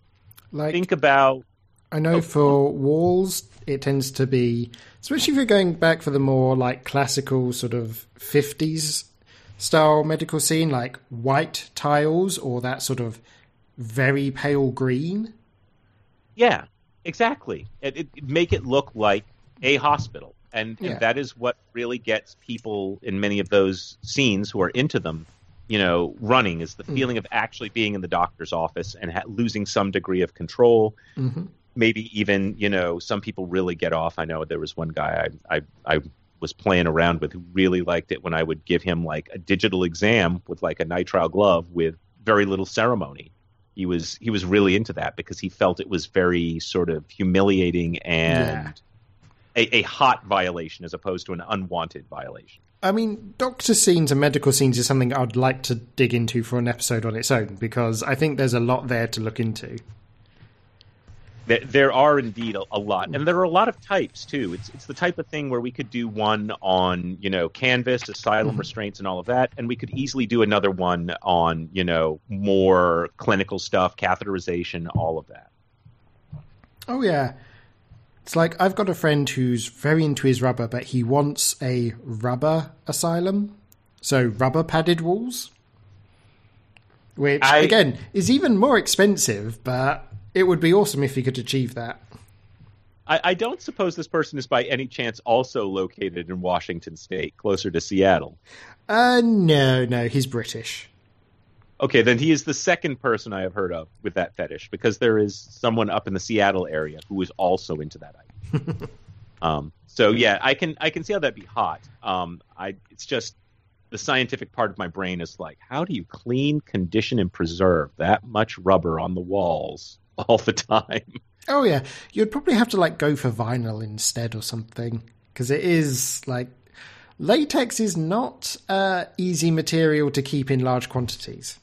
Like, think about... I know for walls, it tends to be, especially if you're going back for the more like classical sort of 50s style medical scene, like white tiles or that sort of very pale green. Yeah, exactly. It make it look like a hospital. And that is what really gets people in many of those scenes who are into them, running, is the feeling of actually being in the doctor's office and losing some degree of control. Maybe even, some people really get off. I know there was one guy I was playing around with who really liked it when I would give him like a digital exam with like a nitrile glove with very little ceremony. He was really into that because he felt it was very sort of humiliating and a hot violation as opposed to an unwanted violation. I mean, doctor scenes and medical scenes is something I'd like to dig into for an episode on its own, because I think there's a lot there to look into. There are indeed a lot, and there are a lot of types too. It's the type of thing where we could do one on canvas, asylum restraints, and all of that, and we could easily do another one on more clinical stuff, catheterization, all of that. Oh yeah, it's like I've got a friend who's very into his rubber, but he wants a rubber asylum, so rubber padded walls, which again is even more expensive, but. It would be awesome if he could achieve that. I don't suppose this person is by any chance also located in Washington State, closer to Seattle. No, he's British. Okay, then he is the second person I have heard of with that fetish, because there is someone up in the Seattle area who is also into that idea. So yeah, I can see how that'd be hot. It's just the scientific part of my brain is like, how do you clean, condition, and preserve that much rubber on the walls? All the time. Oh yeah, you'd probably have to like go for vinyl instead or something, because it is like Latex is not easy material to keep in large quantities.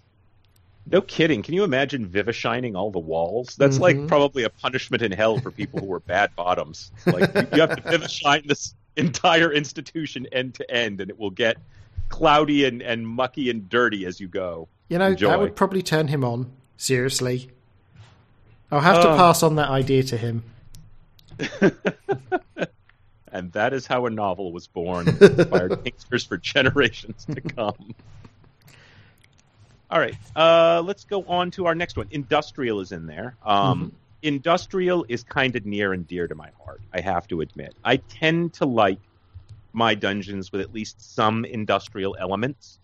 No kidding. Can you imagine vivishining all the walls? That's like probably a punishment in hell for people who were bad bottoms. Like you have to vivishine this entire institution end to end, and it will get cloudy and mucky and dirty as you go. You know, that would probably turn him on. Seriously. I'll have to pass on that idea to him. And that is how a novel was born. Inspired Kingsters for generations to come. All right, let's go on to our next one. Industrial is in there. Industrial is kind of near and dear to my heart, I have to admit. I tend to like my dungeons with at least some industrial elements.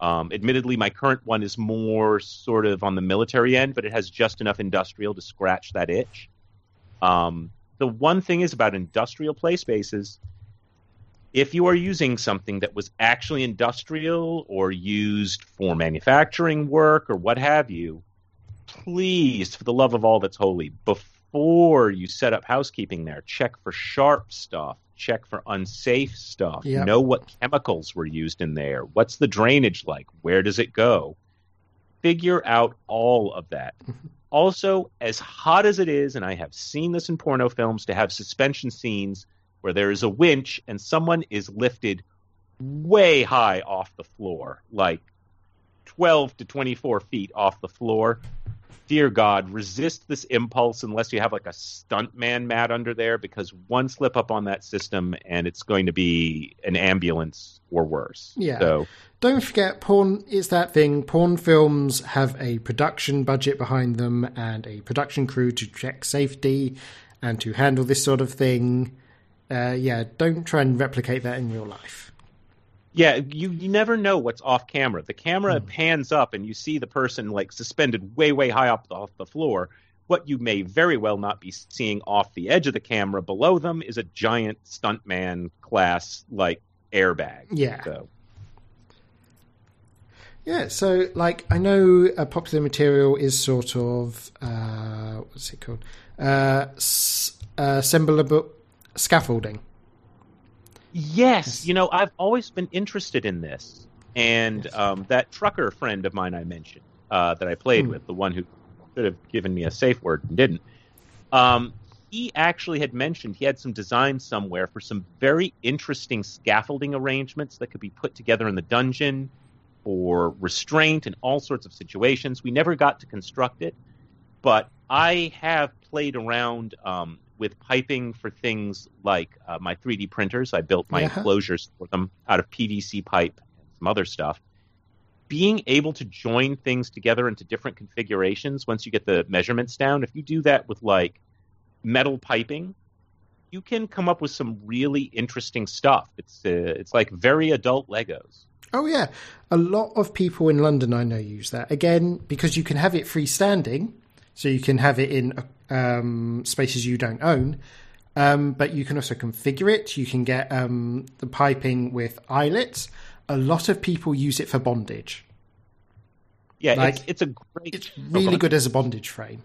Admittedly, my current one is more sort of on the military end, but it has just enough industrial to scratch that itch. The one thing is about industrial play spaces, if you are using something that was actually industrial or used for manufacturing work or what have you, please, for the love of all that's holy, before you set up housekeeping there, check for sharp stuff, check for unsafe stuff, know what chemicals were used in there, what's the drainage like, where does it go? Figure out all of that. Also, as hot as it is, and I have seen this in porno films, to have suspension scenes where there is a winch and someone is lifted way high off the floor, like 12 to 24 feet off the floor. Dear God, resist this impulse unless you have like a stuntman mat under there, because one slip up on that system and it's going to be an ambulance or worse. Yeah. So, don't forget, porn is that thing. Porn films have a production budget behind them and a production crew to check safety and to handle this sort of thing. Yeah, don't try and replicate that in real life. Yeah, you never know what's off camera. The camera pans up and you see the person like suspended way, way high up off the floor. What you may very well not be seeing off the edge of the camera below them is a giant stuntman class like airbag. Yeah. So. Yeah, so like I know a popular material is sort of what's it called? Assemblable. Scaffolding. Yes, you know, I've always been interested in this. And that trucker friend of mine I mentioned that I played with, the one who could have given me a safe word and didn't, he actually had mentioned he had some design somewhere for some very interesting scaffolding arrangements that could be put together in the dungeon for restraint and all sorts of situations. We never got to construct it, but I have played around with piping for things like my 3D printers. I built my enclosures for them out of PVC pipe and some other stuff. Being able to join things together into different configurations once you get the measurements down, if you do that with like metal piping, you can come up with some really interesting stuff. It's like very adult Legos. Oh, yeah. A lot of people in London I know use that. Again, because you can have it freestanding, so you can have it in spaces you don't own, but you can also configure it. You can get the piping with eyelets. A lot of people use it for bondage. Yeah, like, it's a great... It's really good as a bondage frame.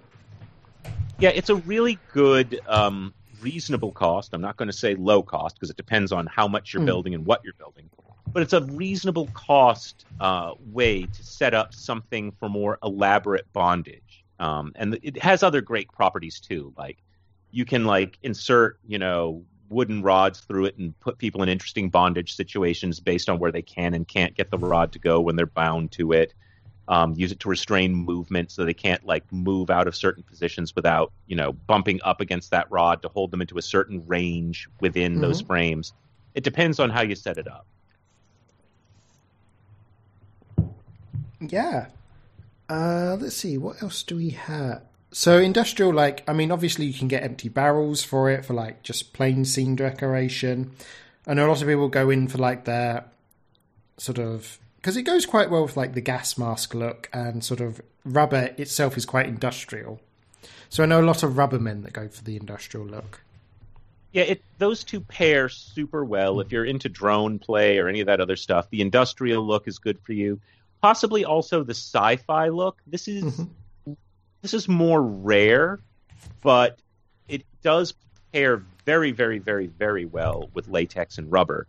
Yeah, it's a really good reasonable cost. I'm not going to say low cost because it depends on how much you're building and what you're building. But it's a reasonable cost way to set up something for more elaborate bondage. And it has other great properties too. Like you can like insert, you know, wooden rods through it and put people in interesting bondage situations based on where they can and can't get the rod to go when they're bound to it. Use it to restrain movement so they can't like move out of certain positions without, you know, bumping up against that rod to hold them into a certain range within those frames. It depends on how you set it up. Yeah. Let's see, what else do we have? So industrial, like, I mean, obviously you can get empty barrels for it, for like just plain scene decoration. I know a lot of people go in for like their sort of, because it goes quite well with like the gas mask look, and sort of rubber itself is quite industrial. So I know a lot of rubber men that go for the industrial look. Yeah, those two pair super well. If you're into drone play or any of that other stuff, the industrial look is good for you. Possibly also the sci-fi look. This is more rare, but it does pair very, very, very, very well with latex and rubber.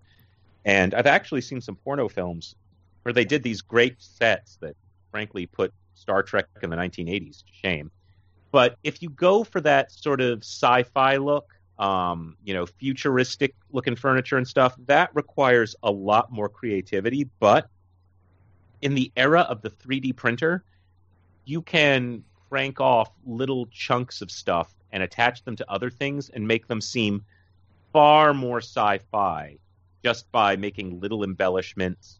And I've actually seen some porno films where they did these great sets that, frankly, put Star Trek in the 1980s to shame. But if you go for that sort of sci-fi look, futuristic-looking furniture and stuff, that requires a lot more creativity. But in the era of the 3D printer, you can crank off little chunks of stuff and attach them to other things and make them seem far more sci-fi just by making little embellishments.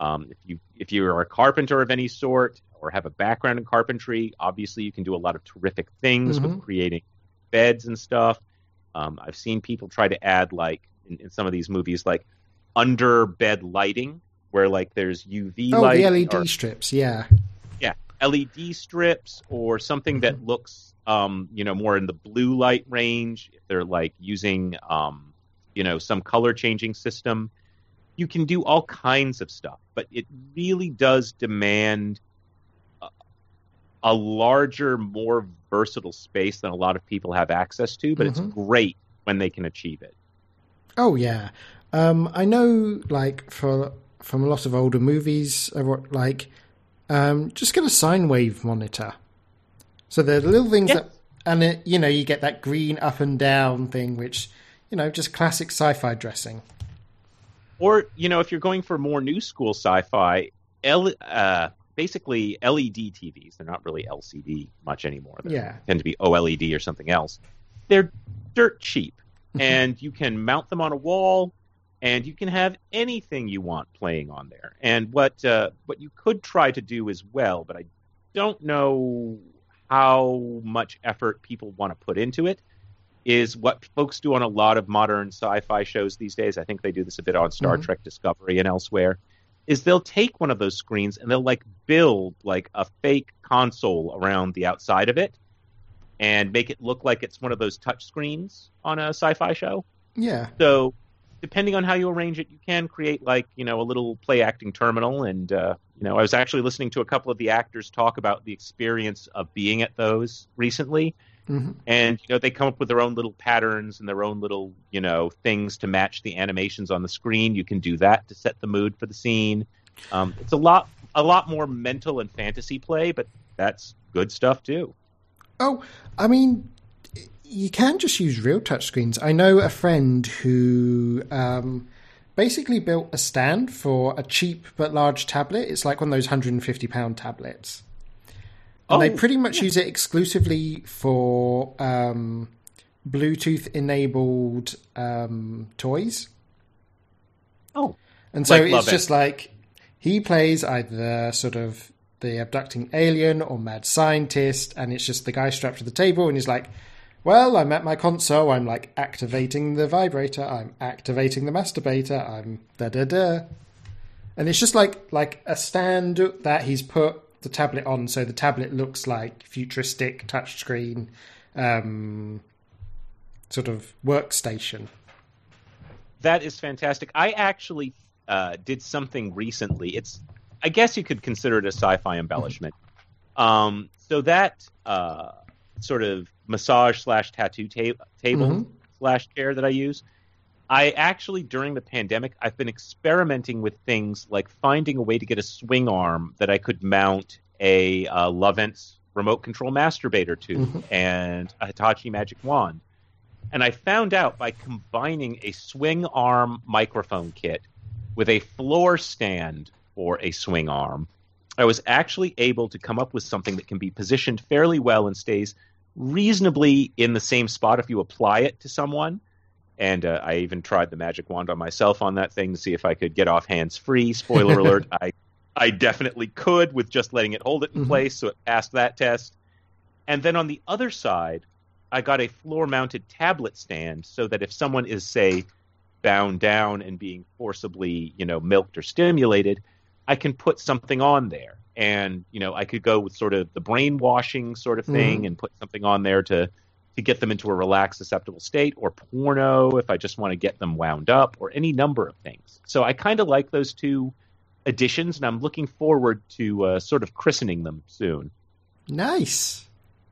If you are a carpenter of any sort or have a background in carpentry, obviously you can do a lot of terrific things with creating beds and stuff. I've seen people try to add, like, in some of these movies, like, under bed lighting where, like, there's UV light. Oh, the LED strips, yeah. Yeah, LED strips or something that looks, more in the blue light range. If they're, like, using, some color-changing system. You can do all kinds of stuff, but it really does demand a larger, more versatile space than a lot of people have access to, but it's great when they can achieve it. Oh, yeah. I know, like, from a lot of older movies, just get a sine wave monitor. So there are little things that... And, you get that green up and down thing, which, just classic sci-fi dressing. Or, if you're going for more new school sci-fi, basically LED TVs. They're not really LCD much anymore. They tend to be OLED or something else. They're dirt cheap, and you can mount them on a wall, and you can have anything you want playing on there. And what you could try to do as well, but I don't know how much effort people want to put into it, is what folks do on a lot of modern sci-fi shows these days. I think they do this a bit on Star Trek Discovery and elsewhere, is they'll take one of those screens and they'll build a fake console around the outside of it and make it look like it's one of those touch screens on a sci-fi show. Yeah. So depending on how you arrange it, you can create a little play acting terminal. And, I was actually listening to a couple of the actors talk about the experience of being at those recently. And, they come up with their own little patterns and their own little, things to match the animations on the screen. You can do that to set the mood for the scene. It's a lot more mental and fantasy play, but that's good stuff too. Oh, I mean, you can just use real touch screens. I know a friend who basically built a stand for a cheap but large tablet. It's like one of those £150 tablets. And they pretty much use it exclusively for Bluetooth-enabled toys. Oh. And so it's just he plays either sort of the abducting alien or mad scientist, and it's just the guy strapped to the table, and he's like, well, I'm at my console, I'm activating the vibrator, I'm activating the masturbator, I'm da-da-da. And it's just like a stand that he's put the tablet on, so the tablet looks like futuristic touchscreen sort of workstation. That is fantastic. I actually did something recently. It's, I guess you could consider it a sci-fi embellishment. So that sort of massage / tattoo table / chair that I use, I actually, during the pandemic, I've been experimenting with things like finding a way to get a swing arm that I could mount a Lovent's remote control masturbator to and a Hitachi magic wand. And I found out by combining a swing arm microphone kit with a floor stand for a swing arm, I was actually able to come up with something that can be positioned fairly well and stays reasonably in the same spot if you apply it to someone. And I even tried the magic wand on myself on that thing to see if I could get off hands-free. Spoiler alert, I definitely could with just letting it hold it in place, so it passed that test. And then on the other side, I got a floor-mounted tablet stand so that if someone is, say, bound down and being forcibly, milked or stimulated, I can put something on there. And, I could go with sort of the brainwashing sort of thing and put something on there to get them into a relaxed, susceptible state, or porno if I just want to get them wound up, or any number of things. So I kind of like those two additions, and I'm looking forward to sort of christening them soon. Nice.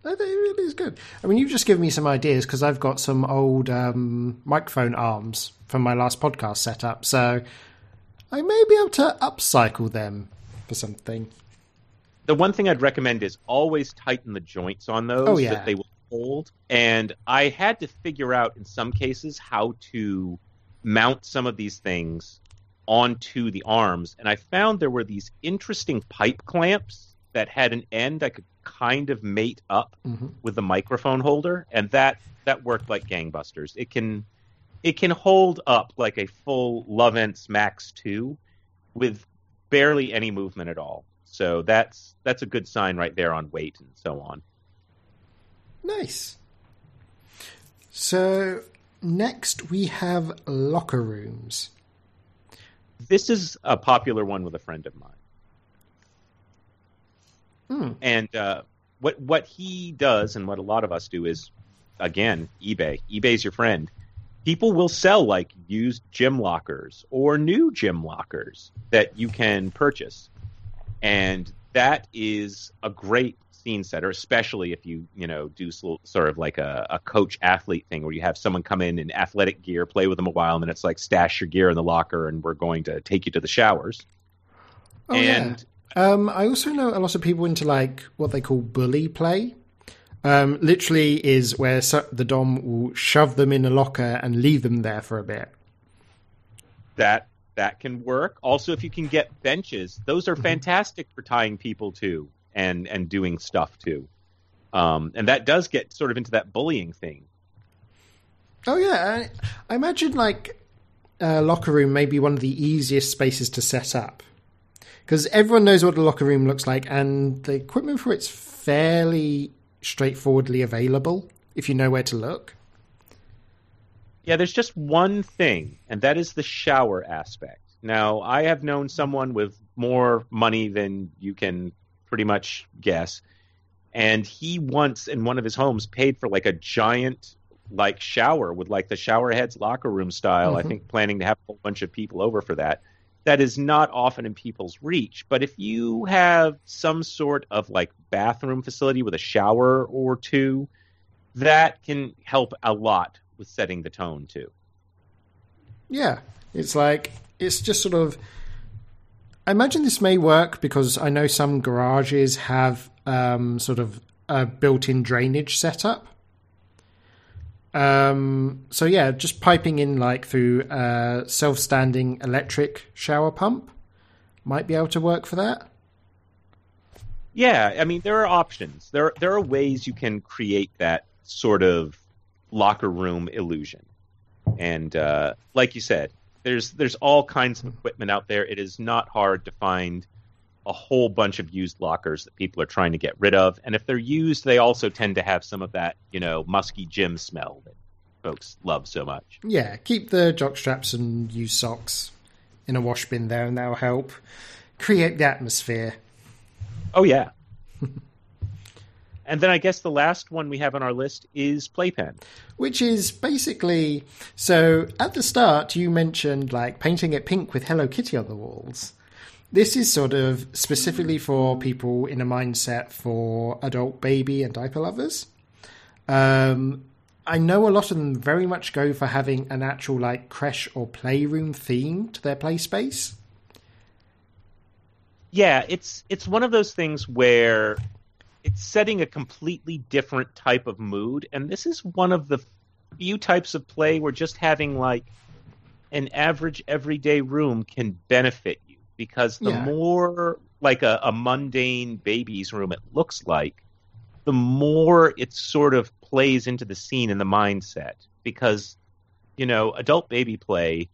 It really is good. I mean, you've just given me some ideas because I've got some old microphone arms from my last podcast set up, so I may be able to upcycle them for something. The one thing I'd recommend is always tighten the joints on those so that they will hold. And I had to figure out in some cases how to mount some of these things onto the arms. And I found there were these interesting pipe clamps that had an end I could kind of mate up with the microphone holder. And that worked like gangbusters. It can hold up like a full Lovence Max 2 with barely any movement at all. So that's a good sign right there on weight and so on. Nice. So next we have locker rooms. This is a popular one with a friend of mine. And what he does and what a lot of us do is, again, eBay. eBay's your friend. People will sell, like, used gym lockers or new gym lockers that you can purchase. And that is a great scene setter, especially if you do sort of like a coach-athlete thing where you have someone come in athletic gear, play with them a while, and then it's like, stash your gear in the locker and we're going to take you to the showers. Oh, and yeah. I also know a lot of people into, like, what they call bully play. Literally is where the dom will shove them in a locker and leave them there for a bit. That can work. Also, if you can get benches, those are fantastic for tying people to and doing stuff to. And that does get sort of into that bullying thing. Oh, yeah. I imagine, like, a locker room may be one of the easiest spaces to set up. Because everyone knows what a locker room looks like, and the equipment for it's fairly straightforwardly available if you know where to look. Yeah, there's just one thing, and that is the shower aspect. Now, I have known someone with more money than you can pretty much guess, and he once, in one of his homes, paid for, like, a giant, like, shower with, like, the shower heads locker room style, I think, planning to have a whole bunch of people over for that. That is not often in people's reach, but if you have some sort of, like, bathroom facility with a shower or two, that can help a lot with setting the tone, too. Yeah, it's like, it's just sort of, I imagine this may work because I know some garages have sort of a built-in drainage setup. So yeah, just piping in, like, through a self-standing electric shower pump might be able to work for that. Yeah, I mean, there are options. There are ways you can create that sort of locker room illusion. And like you said, there's all kinds of equipment out there. It is not hard to find a whole bunch of used lockers that people are trying to get rid of. And if they're used, they also tend to have some of that, musky gym smell that folks love so much. Yeah, keep the jock straps and used socks in a wash bin there, and that'll help create the atmosphere. Oh, yeah. And then I guess the last one we have on our list is playpen. Which is basically, so at the start, you mentioned, like, painting it pink with Hello Kitty on the walls. This is sort of specifically for people in a mindset for adult baby and diaper lovers. I know a lot of them very much go for having an actual, like, creche or playroom theme to their play space. Yeah, it's one of those things where it's setting a completely different type of mood. And this is one of the few types of play where just having, like, an average everyday room can benefit you. Because the more like a mundane baby's room it looks like, the more it sort of plays into the scene and the mindset. Because, adult baby play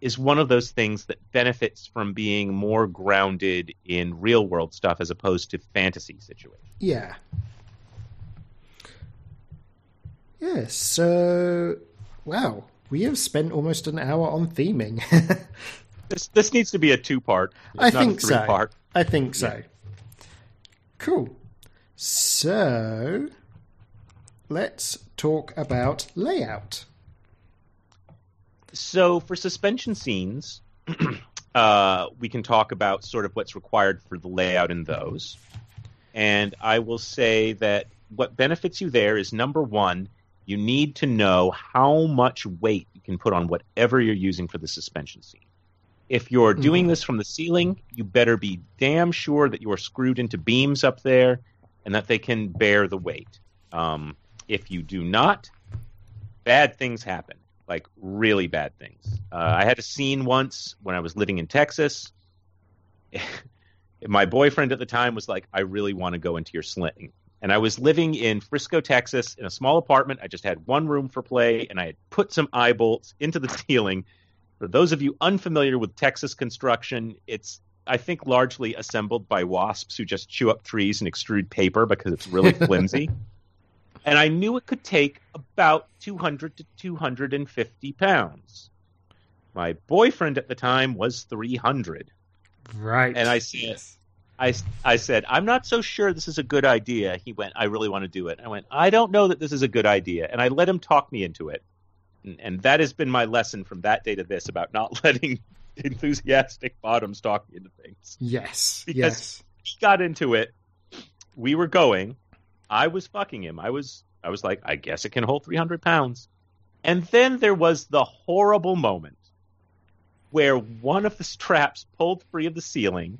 is one of those things that benefits from being more grounded in real world stuff as opposed to fantasy situations. Yeah. Yeah, so, wow. We have spent almost an hour on theming. This needs to be a two-part. I think so. Part. I think so. Cool. So, let's talk about layout. So, for suspension scenes, we can talk about sort of what's required for the layout in those. And I will say that what benefits you there is, number one, you need to know how much weight you can put on whatever you're using for the suspension scene. If you're doing this from the ceiling, you better be damn sure that you are screwed into beams up there and that they can bear the weight. If you do not, bad things happen, like really bad things. I had a scene once when I was living in Texas. My boyfriend at the time was like, I really want to go into your sling. And I was living in Frisco, Texas, in a small apartment. I just had one room for play, and I had put some eye bolts into the ceiling. For those of you unfamiliar with Texas construction, it's, I think, largely assembled by wasps who just chew up trees and extrude paper because it's really flimsy. And I knew it could take about 200 to 250 pounds. My boyfriend at the time was 300. Right. And I said, I said, I'm not so sure this is a good idea. He went, I really want to do it. I went, I don't know that this is a good idea. And I let him talk me into it. And that has been my lesson from that day to this about not letting enthusiastic bottoms talk me into things. Yes. Because he got into it. We were going. I was fucking him. I was like, I guess it can hold 300 pounds. And then there was the horrible moment where one of the straps pulled free of the ceiling,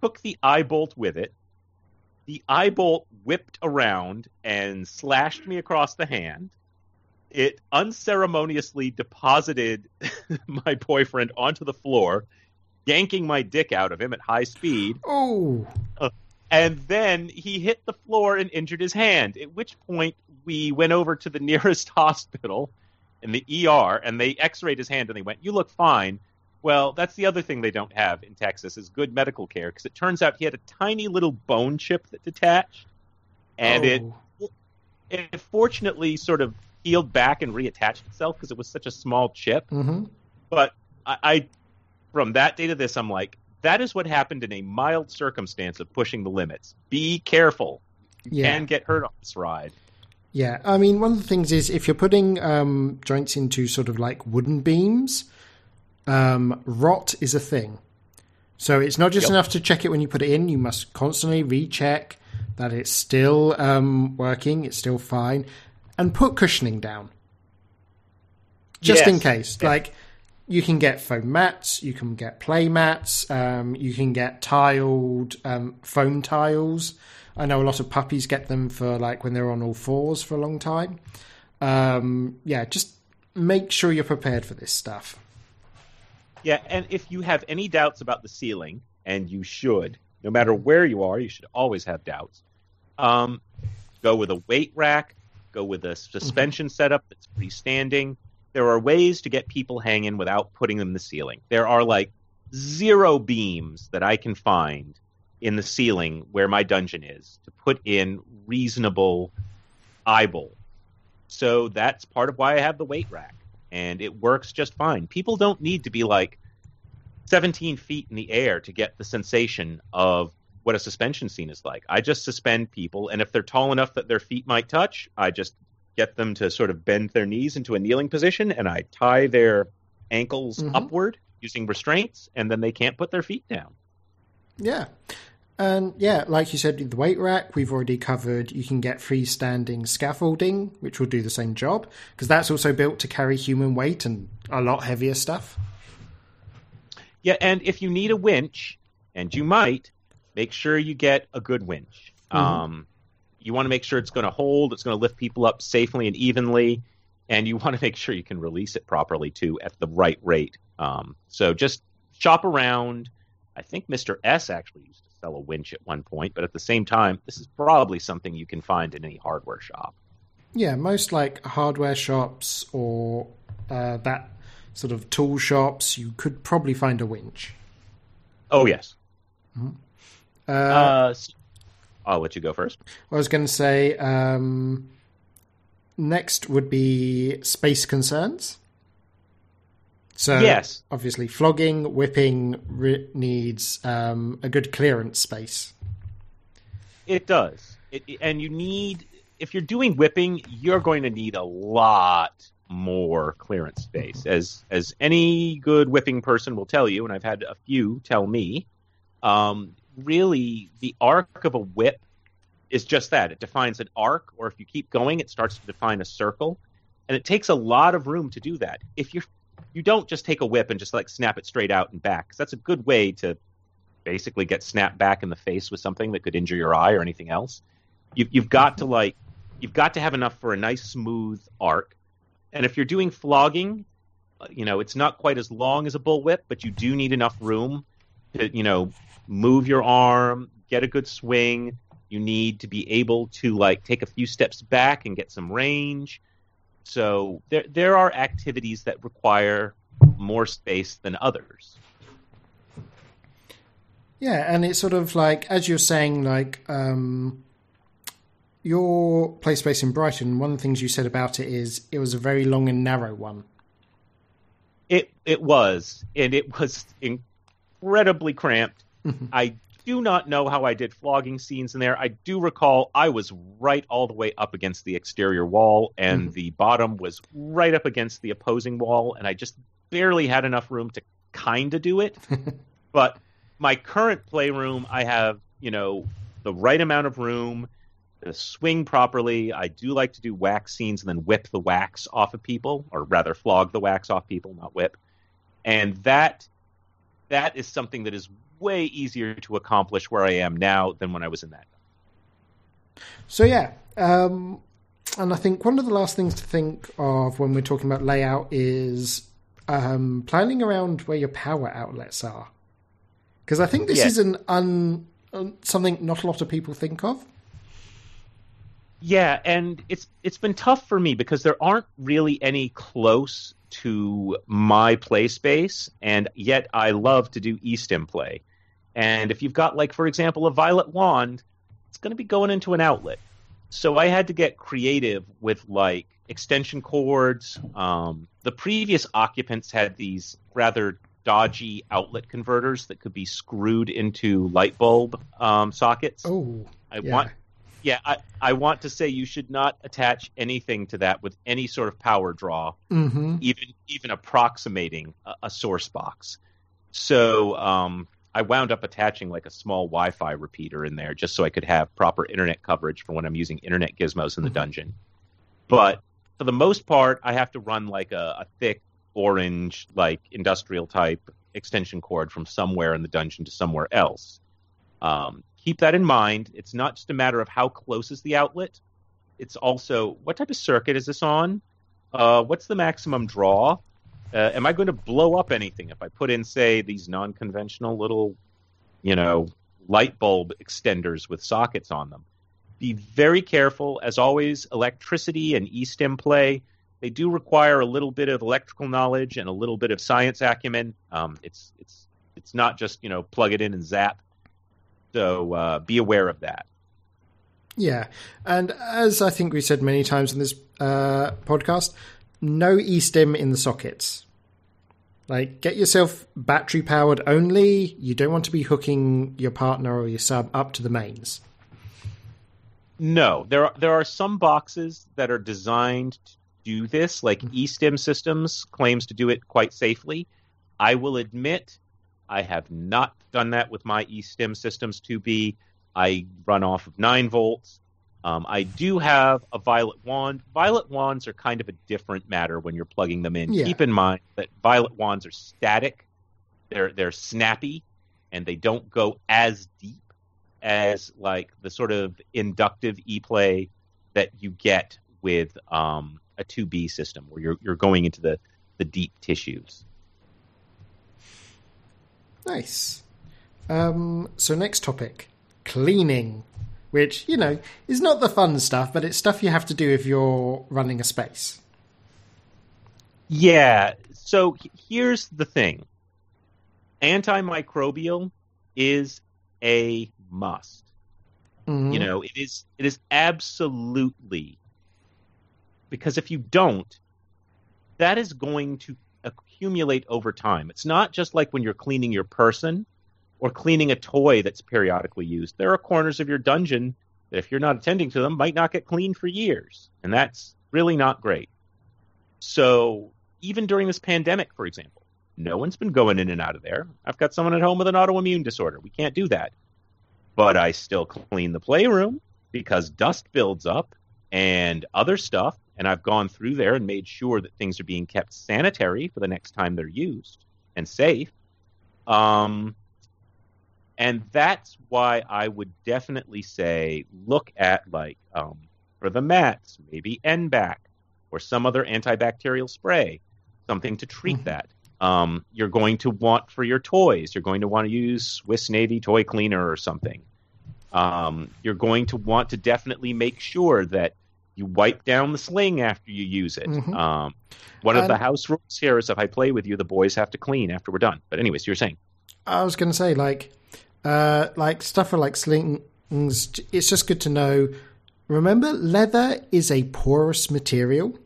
took the eye bolt with it. The eye bolt whipped around and slashed me across the hand. It unceremoniously deposited my boyfriend onto the floor, yanking my dick out of him at high speed. Oh. And then he hit the floor and injured his hand, at which point we went over to the nearest hospital in the ER, and they x-rayed his hand, and they went, you look fine. Well, that's the other thing they don't have in Texas is good medical care, because it turns out he had a tiny little bone chip that detached, and it fortunately sort of healed back and reattached itself because it was such a small chip. Mm-hmm. But I, from that day to this, I'm like, that is what happened in a mild circumstance of pushing the limits. Be careful. You can get hurt on this ride. Yeah. I mean, one of the things is if you're putting joints into sort of like wooden beams, rot is a thing. So it's not just enough to check it when you put it in. You must constantly recheck that it's still working. It's still fine. And put cushioning down. Just in case. Yeah. Like, you can get foam mats, you can get play mats, you can get tiled foam tiles. I know a lot of puppies get them for like when they're on all fours for a long time. Just make sure you're prepared for this stuff. Yeah, and if you have any doubts about the ceiling, and you should, no matter where you are, you should always have doubts. Go with a weight rack. Go with a suspension setup that's freestanding. There are ways to get people hanging without putting them in the ceiling. There are like zero beams that I can find in the ceiling where my dungeon is to put in reasonable eyeball. So that's part of why I have the weight rack. And it works just fine. People don't need to be like 17 feet in the air to get the sensation of what a suspension scene is like. I just suspend people, and if they're tall enough that their feet might touch, I just get them to sort of bend their knees into a kneeling position, and I tie their ankles upward using restraints, and then they can't put their feet down. Yeah. And like you said, the weight rack, we've already covered. You can get freestanding scaffolding, which will do the same job, because that's also built to carry human weight and a lot heavier stuff. Yeah, and if you need a winch, and you might, make sure you get a good winch. You want to make sure it's going to hold, it's going to lift people up safely and evenly, and you want to make sure you can release it properly, too, at the right rate. So just shop around. I think Mr. S actually used to sell a winch at one point, but at the same time, this is probably something you can find in any hardware shop. Yeah, most like hardware shops or that sort of tool shops, you could probably find a winch. Oh, yes. Mm-hmm. I'll let you go first. I was going to say, next would be space concerns. So obviously flogging, whipping needs a good clearance space. It does. And you need, if you're doing whipping, you're going to need a lot more clearance space. As any good whipping person will tell you, and I've had a few tell me, really, the arc of a whip is just that. It defines an arc, or if you keep going, it starts to define a circle. And it takes a lot of room to do that. If you don't just take a whip and just like snap it straight out and back, because that's a good way to basically get snapped back in the face with something that could injure your eye or anything else. You've got to have enough for a nice smooth arc. And if you're doing flogging, you know, it's not quite as long as a bullwhip, but you do need enough room to, you know, move your arm, get a good swing. You need to be able to like take a few steps back and get some range. So there are activities that require more space than others. Yeah, and it's sort of like, as you're saying, like your place based in Brighton, one of the things you said about it is it was a very long and narrow one. It was, and it was incredibly cramped. I do not know how I did flogging scenes in there. I do recall I was right all the way up against the exterior wall, and the bottom was right up against the opposing wall, and I just barely had enough room to kind of do it. But my current playroom, I have, you know, the right amount of room to swing properly. I do like to do wax scenes and then whip the wax off of people, or rather flog the wax off people, not whip. And that is something that is way easier to accomplish where I am now than when I was in that. So, yeah. And I think one of the last things to think of when we're talking about layout is planning around where your power outlets are. Because I think this is an something not a lot of people think of. Yeah, and it's been tough for me because there aren't really any close to my play space, and yet I love to do eSTEM play. And if you've got, like, for example, a Violet wand, it's going to be going into an outlet. So I had to get creative with, like, extension cords. The previous occupants had these rather dodgy outlet converters that could be screwed into light bulb sockets. I want to say you should not attach anything to that with any sort of power draw, even approximating a source box. So I wound up attaching like a small Wi-Fi repeater in there just so I could have proper internet coverage for when I'm using internet gizmos in the dungeon. But for the most part, I have to run like a thick orange, like industrial type extension cord from somewhere in the dungeon to somewhere else. Keep that in mind. It's not just a matter of how close is the outlet. It's also what type of circuit is this on? What's the maximum draw? Am I going to blow up anything if I put in, say, these non-conventional little, you know, light bulb extenders with sockets on them? Be very careful. As always, electricity and eSTEM play, they do require a little bit of electrical knowledge and a little bit of science acumen. It's not just, you know, plug it in and zap. So be aware of that. Yeah. And as I think we said many times in this podcast, no eSTEM in the sockets. Like, get yourself battery powered only. You don't want to be hooking your partner or your sub up to the mains. No, there are some boxes that are designed to do this, like eSTEM Systems claims to do it quite safely. I will admit I have not done that with my eSTEM Systems 2B. I run off of 9 volts. I do have a Violet wand. Violet wands are kind of a different matter when you're plugging them in. Yeah. Keep in mind that Violet wands are static. They're snappy, and they don't go as deep as like the sort of inductive e-play that you get with a 2B system where you're going into the deep tissues. Nice. So next topic, cleaning, which, you know, is not the fun stuff, but it's stuff you have to do if you're running a space. Yeah. So here's the thing. Antimicrobial is a must. You know, it is absolutely. Because if you don't, that is going to accumulate over time. It's not just like when you're cleaning your person or cleaning a toy that's periodically used. There are corners of your dungeon that if you're not attending to them might not get cleaned for years. And that's really not great. So even during this pandemic, for example, no one's been going in and out of there. I've got someone at home with an autoimmune disorder. We can't do that. But I still clean the playroom. because dust builds up and other stuff, and I've gone through there and made sure that things are being kept sanitary for the next time they're used and safe. And that's why I would definitely say look at, like, for the mats, maybe NBAC or some other antibacterial spray, something to treat that. You're going to want for your toys. You're going to want to use Swiss Navy toy cleaner or something. You're going to want to definitely make sure that you wipe down the sling after you use it. One of the house rules here is if I play with you, the boys have to clean after we're done. But anyways, you were saying. I was going to say, like stuff like slings, it's just good to know. Remember, leather is a porous material.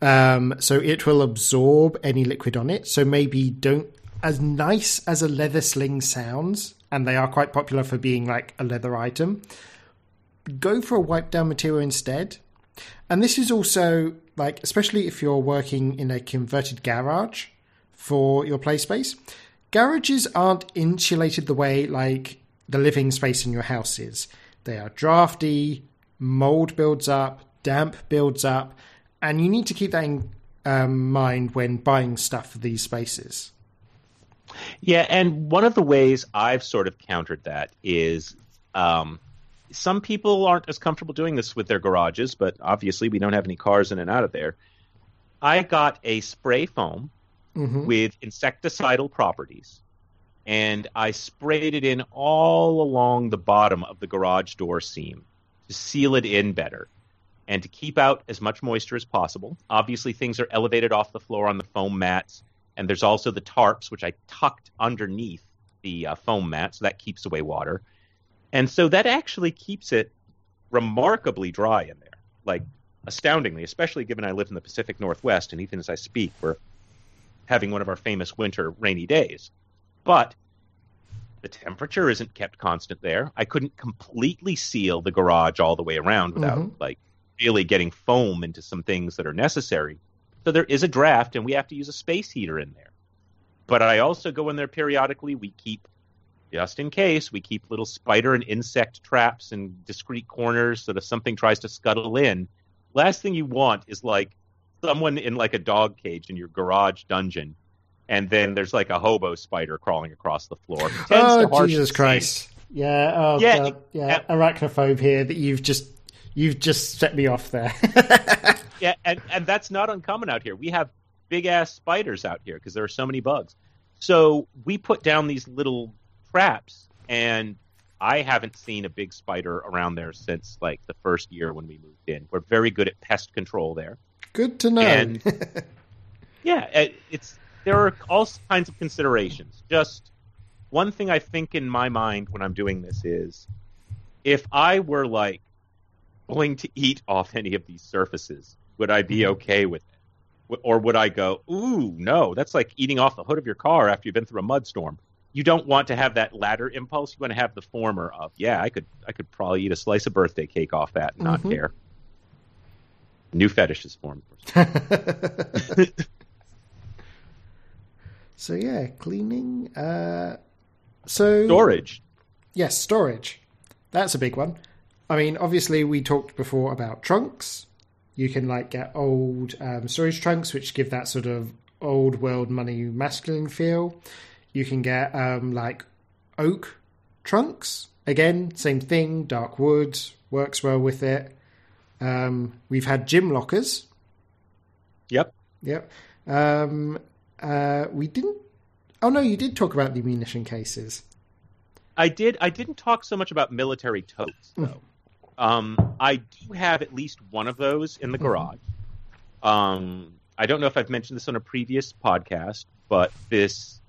So it will absorb any liquid on it. So maybe don't, as nice as a leather sling sounds, and they are quite popular for being like a leather item, go for a wipe down material instead. And this is also like, especially if you're working in a converted garage for your play space, garages aren't insulated the way like the living space in your house is. They are drafty, mold builds up, damp builds up. And you need to keep that in mind when buying stuff for these spaces. Yeah, and one of the ways I've sort of countered that is some people aren't as comfortable doing this with their garages, but obviously we don't have any cars in and out of there. I got a spray foam with insecticidal properties, and I sprayed it in all along the bottom of the garage door seam to seal it in better and to keep out as much moisture as possible. Obviously, things are elevated off the floor on the foam mats, and there's also the tarps, which I tucked underneath the foam mat, so that keeps away water. And so that actually keeps it remarkably dry in there, like astoundingly, especially given I live in the Pacific Northwest, and even as I speak, we're having one of our famous winter rainy days. But the temperature isn't kept constant there. I couldn't completely seal the garage all the way around without, like, really getting foam into some things that are necessary. So there is a draft, and we have to use a space heater in there. But I also go in there periodically. We keep, just in case, we keep little spider and insect traps in discreet corners so that if something tries to scuttle in, last thing you want is, like, someone in, like, a dog cage in your garage dungeon, and then there's, like, a hobo spider crawling across the floor. Oh, Jesus Christ. Yeah, arachnophobe here that you've just set me off there. Yeah, and that's not uncommon out here. We have big-ass spiders out here because there are so many bugs. So we put down these little traps, and I haven't seen a big spider around there since, like, the first year when we moved in. We're very good at pest control there. Good to know. And, yeah, there are all kinds of considerations. Just one thing I think in my mind when I'm doing this is if I were, like, going to eat off any of these surfaces, would I be okay with it? Or would I go, ooh, no, that's like eating off the hood of your car after you've been through a mudstorm. You don't want to have that latter impulse. You want to have the former of, yeah, I could probably eat a slice of birthday cake off that and not care. New fetish is formed. So, yeah, cleaning. Storage. Yes, storage. That's a big one. I mean, obviously, we talked before about trunks. You can, like, get old storage trunks, which give that sort of old world money masculine feel. You can get, like, oak trunks. Again, same thing. Dark wood works well with it. We've had gym lockers. Yep. We didn't... Oh, no, you did talk about the munition cases. I did. I didn't talk so much about military totes, though. I do have at least one of those in the garage. I don't know if I've mentioned this on a previous podcast, but this,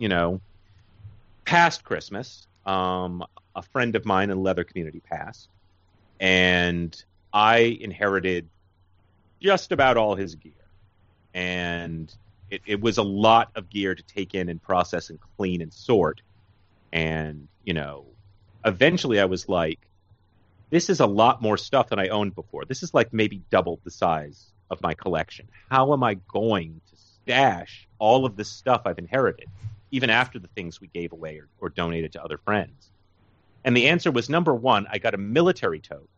past Christmas, a friend of mine in the leather community passed, and I inherited just about all his gear. And it was a lot of gear to take in and process and clean and sort. And, eventually I was like, this is a lot more stuff than I owned before. This is like maybe double the size of my collection. How am I going to stash all of this stuff I've inherited, even after the things we gave away or donated to other friends? And the answer was, number one, I got a military tote,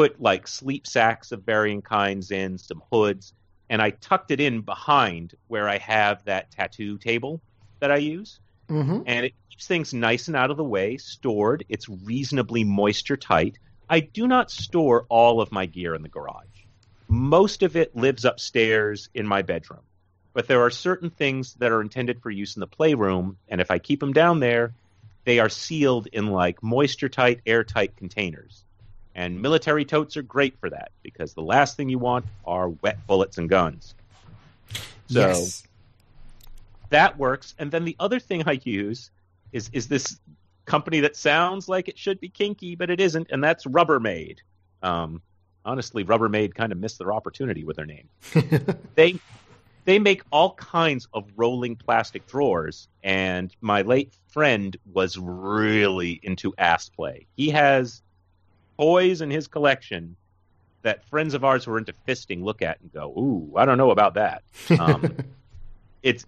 put like sleep sacks of varying kinds in, some hoods, and I tucked it in behind where I have that tattoo table that I use. Mm-hmm. And it keeps things nice and out of the way, stored. It's reasonably moisture tight. I do not store all of my gear in the garage. Most of it lives upstairs in my bedroom. But there are certain things that are intended for use in the playroom, and if I keep them down there, they are sealed in, like, moisture-tight, airtight containers. And military totes are great for that, because the last thing you want are wet bullets and guns. So yes. That works. And then the other thing I use is this company that sounds like it should be kinky, but it isn't, and that's Rubbermaid. Honestly, Rubbermaid kind of missed their opportunity with their name. They make all kinds of rolling plastic drawers, and my late friend was really into ass play. He has toys in his collection that friends of ours who are into fisting look at and go, ooh, I don't know about that. It's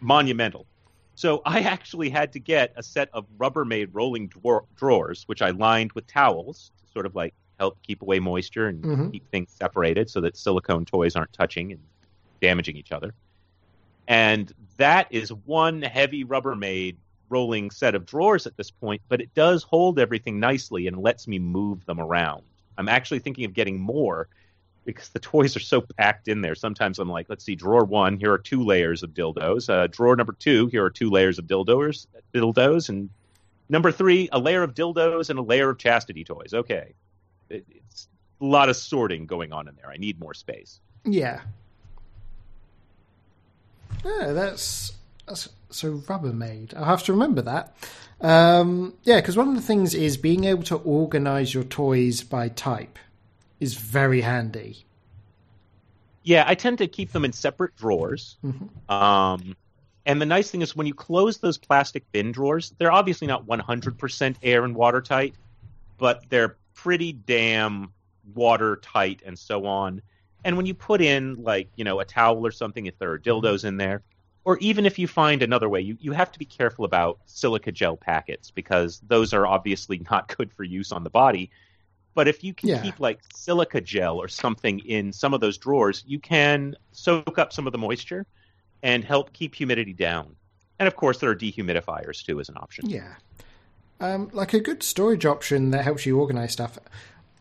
monumental. So I actually had to get a set of Rubbermaid rolling drawers, which I lined with towels to sort of like help keep away moisture and keep things separated so that silicone toys aren't touching and damaging each other. And that is one heavy Rubbermaid rolling set of drawers at this point, but it does hold everything nicely and lets me move them around. I'm actually thinking of getting more because the toys are so packed in there. Sometimes I'm like, let's see, drawer one, here are 2 layers of dildos. Drawer number 2, here are 2 layers of dildos. And number 3, a layer of dildos and a layer of chastity toys. Okay. It's a lot of sorting going on in there. I need more space. Yeah. Yeah, that's so Rubbermaid. I'll have to remember that. Because one of the things is being able to organize your toys by type is very handy. Yeah, I tend to keep them in separate drawers. Mm-hmm. And the nice thing is when you close those plastic bin drawers, they're obviously not 100% air and watertight, but they're pretty damn watertight and so on. And when you put in, like, you know, a towel or something, if there are dildos in there, or even if you find another way, you have to be careful about silica gel packets because those are obviously not good for use on the body. But if you can keep, like, silica gel or something in some of those drawers, you can soak up some of the moisture and help keep humidity down. And, of course, there are dehumidifiers, too, as an option. Yeah. Like a good storage option that helps you organize stuff.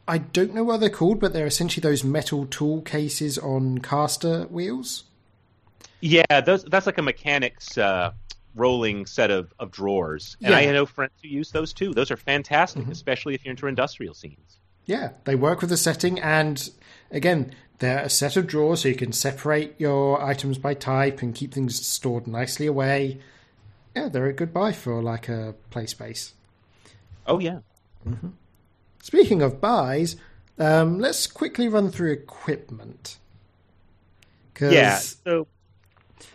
I don't know what they're called, but they're essentially those metal tool cases on caster wheels. Yeah, that's like a mechanic's rolling set of drawers. And I know friends who use those too. Those are fantastic, especially if you're into industrial scenes. Yeah, they work with the setting. And again, they're a set of drawers so you can separate your items by type and keep things stored nicely away. Yeah, they're a good buy for like a play space. Oh, yeah. Mm-hmm. Speaking of buys, let's quickly run through equipment. Go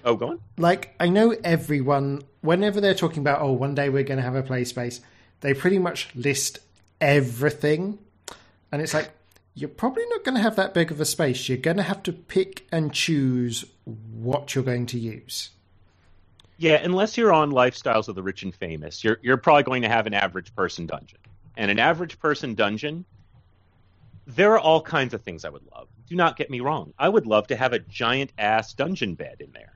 on. Like, I know everyone, whenever they're talking about, oh, one day we're going to have a play space, they pretty much list everything. And it's like, you're probably not going to have that big of a space. You're going to have to pick and choose what you're going to use. Yeah, unless you're on Lifestyles of the Rich and Famous, you're probably going to have an average person dungeon. And an average person dungeon, there are all kinds of things I would love. Do not get me wrong. I would love to have a giant-ass dungeon bed in there.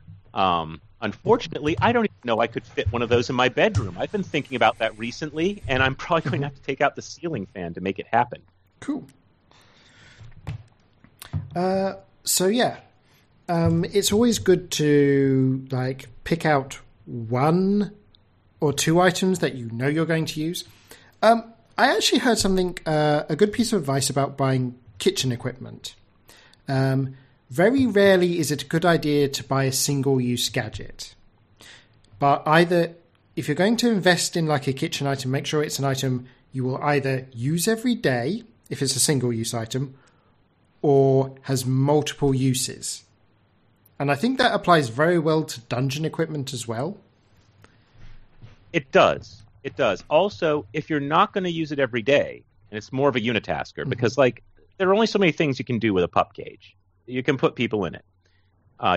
Unfortunately, I don't even know I could fit one of those in my bedroom. I've been thinking about that recently, and I'm probably going to have to take out the ceiling fan to make it happen. Cool. It's always good to like pick out 1 or 2 items that you know you're going to use. I actually heard something, a good piece of advice about buying kitchen equipment. Very rarely is it a good idea to buy a single-use gadget. But either, if you're going to invest in like a kitchen item, make sure it's an item you will either use every day, if it's a single-use item, or has multiple uses. And I think that applies very well to dungeon equipment as well. It does. It does. Also, if you're not going to use it every day, and it's more of a unitasker, because like there are only so many things you can do with a pup cage. You can put people in it.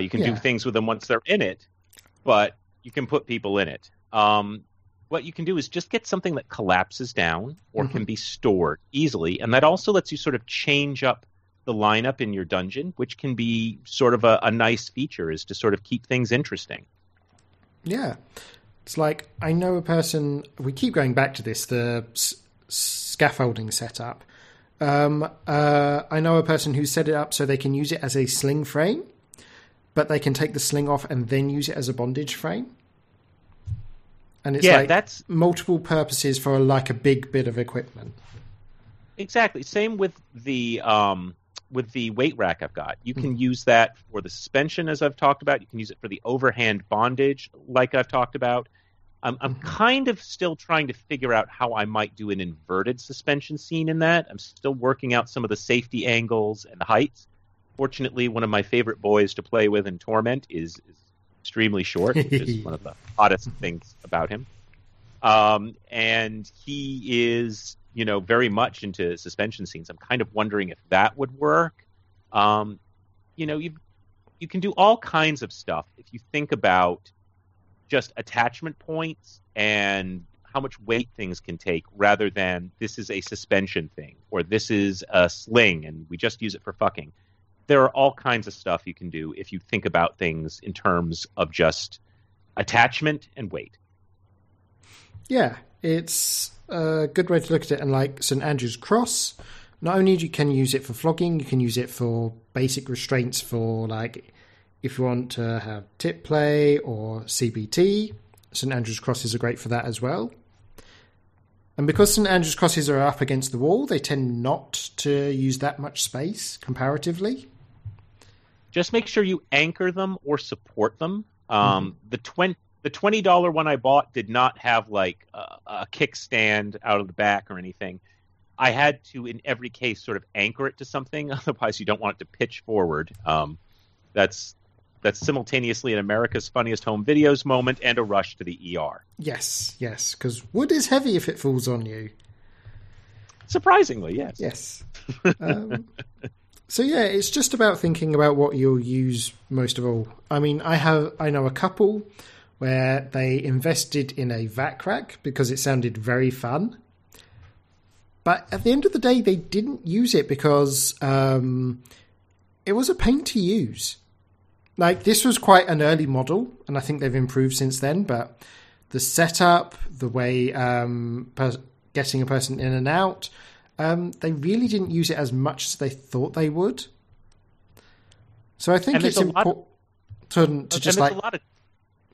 You can do things with them once they're in it, but you can put people in it. what you can do is just get something that collapses down or can be stored easily. And that also lets you sort of change up the lineup in your dungeon, which can be sort of a nice feature, is to sort of keep things interesting. Yeah. It's like, I know a person, we keep going back to this, the scaffolding setup. I know a person who set it up so they can use it as a sling frame, but they can take the sling off and then use it as a bondage frame. And it's that's multiple purposes for like a big bit of equipment. Exactly. Same with the weight rack I've got. You can use that for the suspension, as I've talked about. You can use it for the overhand bondage, like I've talked about. I'm kind of still trying to figure out how I might do an inverted suspension scene in that. I'm still working out some of the safety angles and the heights. Fortunately, one of my favorite boys to play with in Torment is extremely short, which is one of the oddest things about him. And he is, you know, very much into suspension scenes. I'm kind of wondering if that would work. You know, you can do all kinds of stuff if you think about just attachment points and how much weight things can take, rather than this is a suspension thing or this is a sling and we just use it for fucking. There are all kinds of stuff you can do if you think about things in terms of just attachment and weight. Yeah, it's a good way to look at it. And like St. Andrew's Cross, not only can you use it for flogging, you can use it for basic restraints for, like, if you want to have tip play or CBT. St. Andrew's Crosses are great for that as well. And because St. Andrew's Crosses are up against the wall, they tend not to use that much space comparatively. Just make sure you anchor them or support them. The $20 one I bought did not have, like, a kickstand out of the back or anything. I had to, in every case, sort of anchor it to something. Otherwise, you don't want it to pitch forward. That's simultaneously in America's Funniest Home Videos moment and a rush to the ER. Yes, yes, because wood is heavy if it falls on you. Surprisingly, yes. Yes. So yeah, it's just about thinking about what you'll use most of all. I mean, I know a couple where they invested in a vac rack because it sounded very fun. But at the end of the day, they didn't use it because it was a pain to use. Like, this was quite an early model, and I think they've improved since then, but the setup, the way getting a person in and out, they really didn't use it as much as they thought they would. So I think it's important to just, like...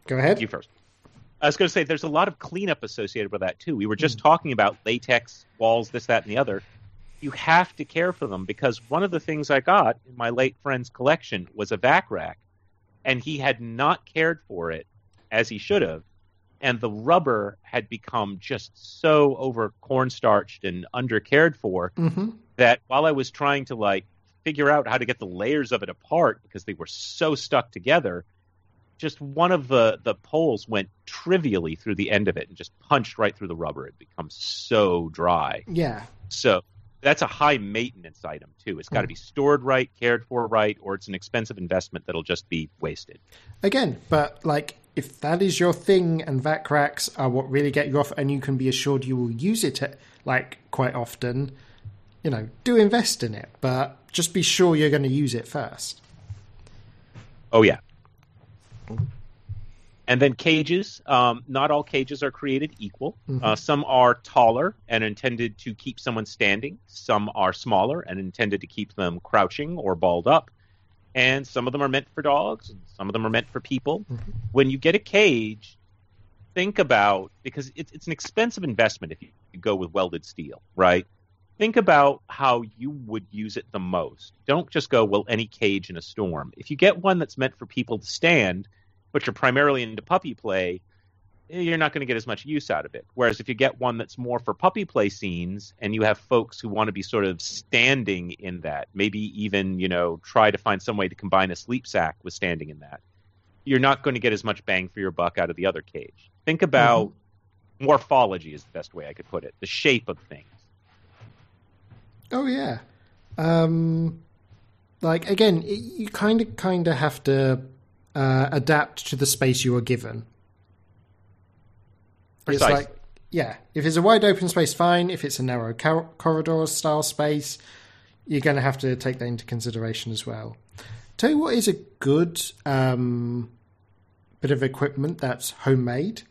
Go ahead. You first. I was going to say, there's a lot of cleanup associated with that, too. We were just talking about latex, walls, this, that, and the other. You have to care for them, because one of the things I got in my late friend's collection was a vac rack, and he had not cared for it as he should have, and the rubber had become just so over cornstarched and under cared for that while I was trying to, like, figure out how to get the layers of it apart because they were so stuck together, just one of the poles went trivially through the end of it and just punched right through the rubber. It becomes so dry. Yeah. So that's a high maintenance item, too. It's got to be stored right, cared for right, or it's an expensive investment that'll just be wasted. Again, but, like, if that is your thing and vac racks are what really get you off and you can be assured you will use it, like, quite often, you know, do invest in it. But just be sure you're going to use it first. Oh, yeah. And then cages. Not all cages are created equal. Some are taller and intended to keep someone standing. Some are smaller and intended to keep them crouching or balled up. And some of them are meant for dogs. And some of them are meant for people. When you get a cage, think about, because it's an expensive investment if you go with welded steel, right? Think about how you would use it the most. Don't just go, well, any cage in a storm. If you get one that's meant for people to stand, but you're primarily into puppy play, you're not going to get as much use out of it. Whereas if you get one that's more for puppy play scenes and you have folks who want to be sort of standing in that, maybe even, you know, try to find some way to combine a sleep sack with standing in that, you're not going to get as much bang for your buck out of the other cage. Think about morphology is the best way I could put it, the shape of things. Oh, yeah. Like, again, you kind of have to adapt to the space you are given. Precisely. It's like, yeah, if it's a wide open space, fine. If it's a narrow corridor style space, you're going to have to take that into consideration as well. Tell you what is a good bit of equipment that's homemade.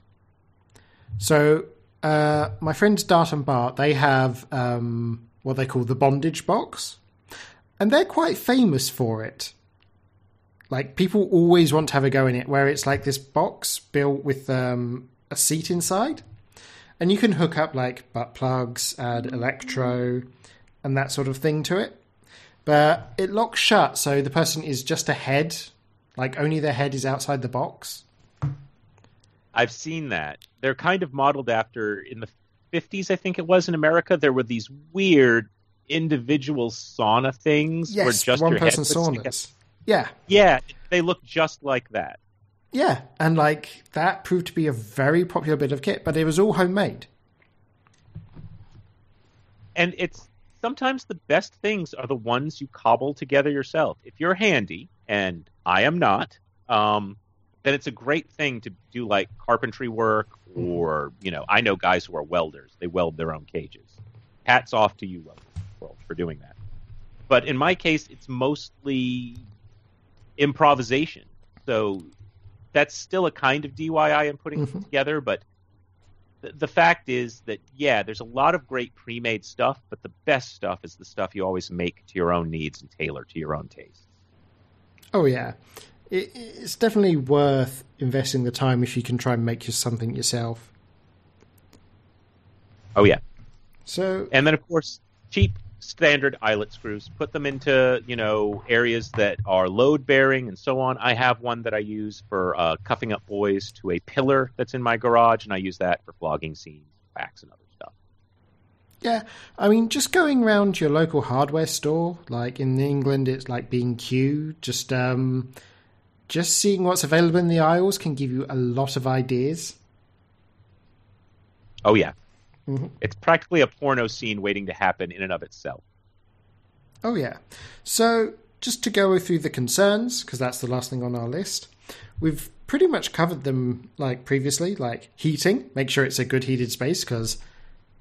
So my friends Dart and Bart, they have what they call the bondage box. And they're quite famous for it. Like, people always want to have a go in it, where it's like this box built with a seat inside. And you can hook up, like, butt plugs, add electro, and that sort of thing to it. But it locks shut, so the person is just a head. Like, only their head is outside the box. I've seen that. They're kind of modeled after, in the 50s, I think it was, in America, there were these weird individual sauna things. Yes, where just one-person saunas. Yeah. Yeah, they look just like that. Yeah, and like that proved to be a very popular bit of kit, but it was all homemade. And it's sometimes the best things are the ones you cobble together yourself. If you're handy, and I am not, then it's a great thing to do like carpentry work or, you know, I know guys who are welders. They weld their own cages. Hats off to you, welders, for doing that. But in my case, it's mostly improvisation. So that's still a kind of DIY I'm putting together, but the fact is that, yeah, there's a lot of great pre-made stuff, but the best stuff is the stuff you always make to your own needs and tailor to your own tastes. Oh, yeah. It's definitely worth investing the time if you can try and make something yourself. Oh, yeah. So, and then, of course, cheap standard eyelet screws. Put them into, you know, areas that are load bearing and so on. I have one that I use for cuffing up boys to a pillar that's in my garage, and I use that for flogging seams, wax, and other stuff. Yeah, I mean, just going around your local hardware store, like in England, it's like B&Q. Just seeing what's available in the aisles can give you a lot of ideas. Oh yeah. Mm-hmm. It's practically a porno scene waiting to happen in and of itself. Oh, yeah. So just to go through the concerns, because that's the last thing on our list, we've pretty much covered them like previously, like heating. Make sure it's a good heated space, because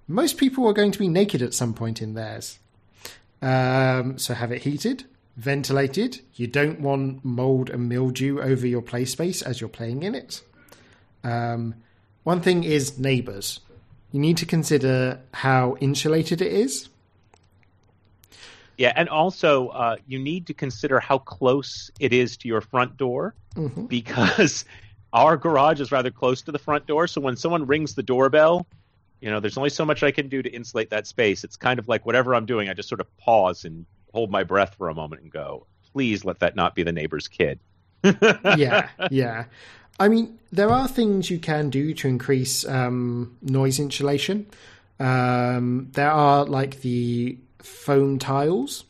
most people are going to be naked at some point in theirs. So have it heated, ventilated. You don't want mold and mildew over your play space as you're playing in it. One thing is neighbors. You need to consider how insulated it is. Yeah, and also you need to consider how close it is to your front door, because our garage is rather close to the front door. So when someone rings the doorbell, you know, there's only so much I can do to insulate that space. It's kind of like whatever I'm doing, I just sort of pause and hold my breath for a moment and go, please let that not be the neighbor's kid. Yeah. I mean, there are things you can do to increase noise insulation. There are like the foam tiles.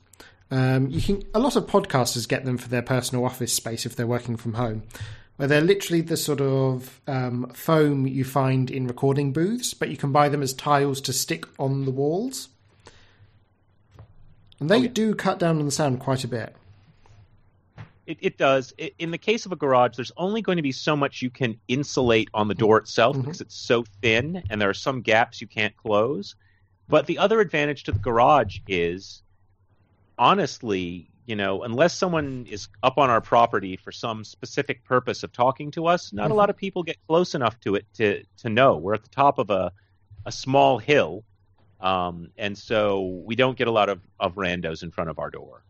You can. A lot of podcasters get them for their personal office space if they're working from home, where they're literally the sort of foam you find in recording booths, but you can buy them as tiles to stick on the walls. And they do cut down on the sound quite a bit. It does. In the case of a garage, there's only going to be so much you can insulate on the door itself because it's so thin and there are some gaps you can't close. But the other advantage to the garage is, honestly, you know, unless someone is up on our property for some specific purpose of talking to us, not a lot of people get close enough to it to know. We're at the top of a small hill, and so we don't get a lot of randos in front of our door.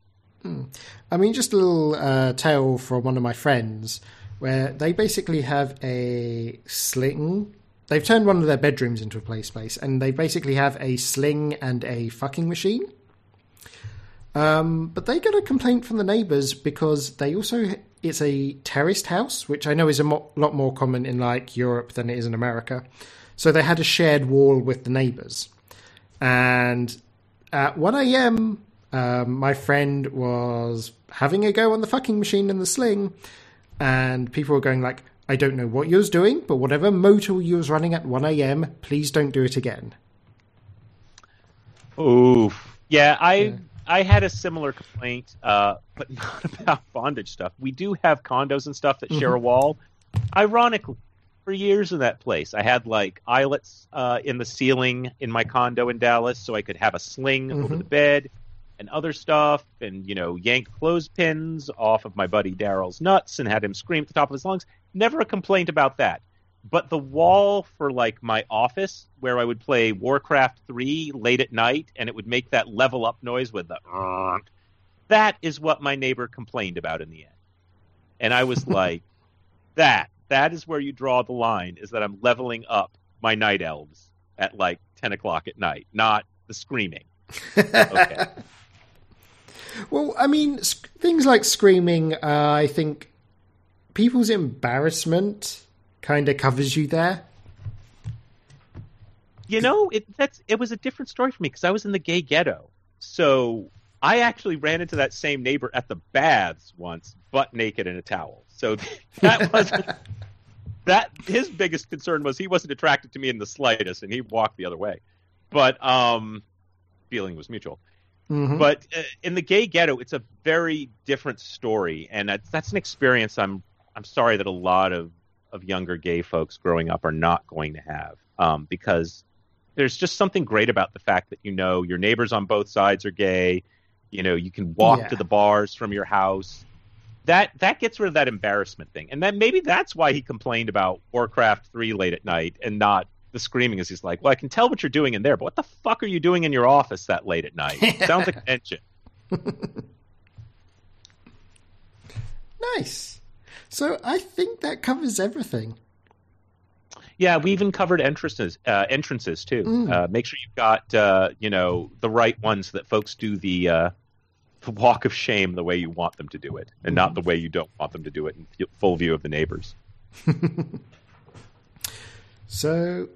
I mean, just a little tale from one of my friends where they basically have a sling. They've turned one of their bedrooms into a play space, and they basically have a sling and a fucking machine. But they got a complaint from the neighbours because they also... It's a terraced house, which I know is a lot more common in, like, Europe than it is in America. So they had a shared wall with the neighbours. And at 1 a.m... my friend was having a go on the fucking machine and the sling, and people were going like, I don't know what you was doing, but whatever motor you was running at 1 a.m, please don't do it again. Oof. Yeah, I had a similar complaint, but not about bondage stuff. We do have condos and stuff that share a wall. Ironically, for years in that place. I had like eyelets in the ceiling in my condo in Dallas, so I could have a sling over the bed and other stuff, and, you know, yank clothespins off of my buddy Daryl's nuts and had him scream at the top of his lungs. Never a complaint about that. But the wall for, like, my office, where I would play Warcraft 3 late at night, and it would make that level up noise with the... that is what my neighbor complained about in the end. And I was like, that is where you draw the line, is that I'm leveling up my night elves at, like, 10 o'clock at night, not the screaming. Okay. Well, I mean, things like screaming, I think people's embarrassment... kind of covers you there. You know, it was a different story for me because I was in the gay ghetto. So I actually ran into that same neighbor at the baths once, butt naked in a towel. So that wasn't... his biggest concern was he wasn't attracted to me in the slightest, and he walked the other way. But feeling was mutual. Mm-hmm. But in the gay ghetto, it's a very different story. And that's an experience I'm sorry that a lot of younger gay folks growing up are not going to have, because there's just something great about the fact that, you know, your neighbors on both sides are gay. You know, you can walk to the bars from your house. That gets rid of that embarrassment thing. And then maybe that's why he complained about Warcraft 3 late at night and not the screaming, as he's like, well, I can tell what you're doing in there, but what the fuck are you doing in your office that late at night? Sounds like tension. Nice. So I think that covers everything. Yeah, we even covered entrances too. Make sure you've got, the right ones so that folks do the walk of shame the way you want them to do it, and not the way you don't want them to do it in full view of the neighbors. So,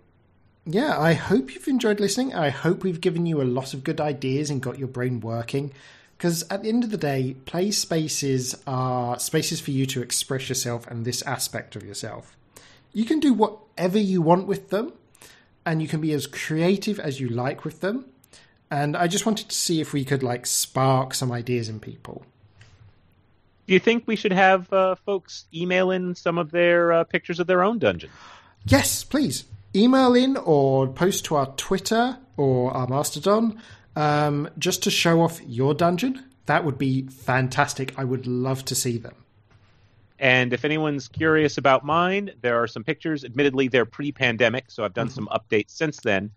yeah, I hope you've enjoyed listening. I hope we've given you a lot of good ideas and got your brain working. Because at the end of the day, play spaces are spaces for you to express yourself and this aspect of yourself. You can do whatever you want with them, and you can be as creative as you like with them. And I just wanted to see if we could, like, spark some ideas in people. Do you think we should have folks email in some of their pictures of their own dungeon? Yes, please. Email in or post to our Twitter or our Mastodon. Just to show off your dungeon, that would be fantastic. I would love to see them. And if anyone's curious about mine, there are some pictures. Admittedly, they're pre-pandemic, so I've done some updates since then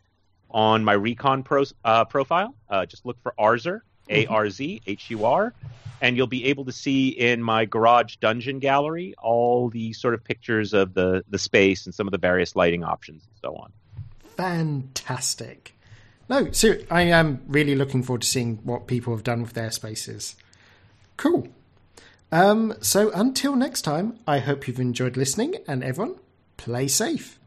on my Recon profile. Just look for Arzer, A-R-Z-H-U-R, and you'll be able to see in my garage dungeon gallery all the sort of pictures of the space and some of the various lighting options and so on. Fantastic. No, so I am really looking forward to seeing what people have done with their spaces. Cool. So until next time, I hope you've enjoyed listening, and everyone, play safe.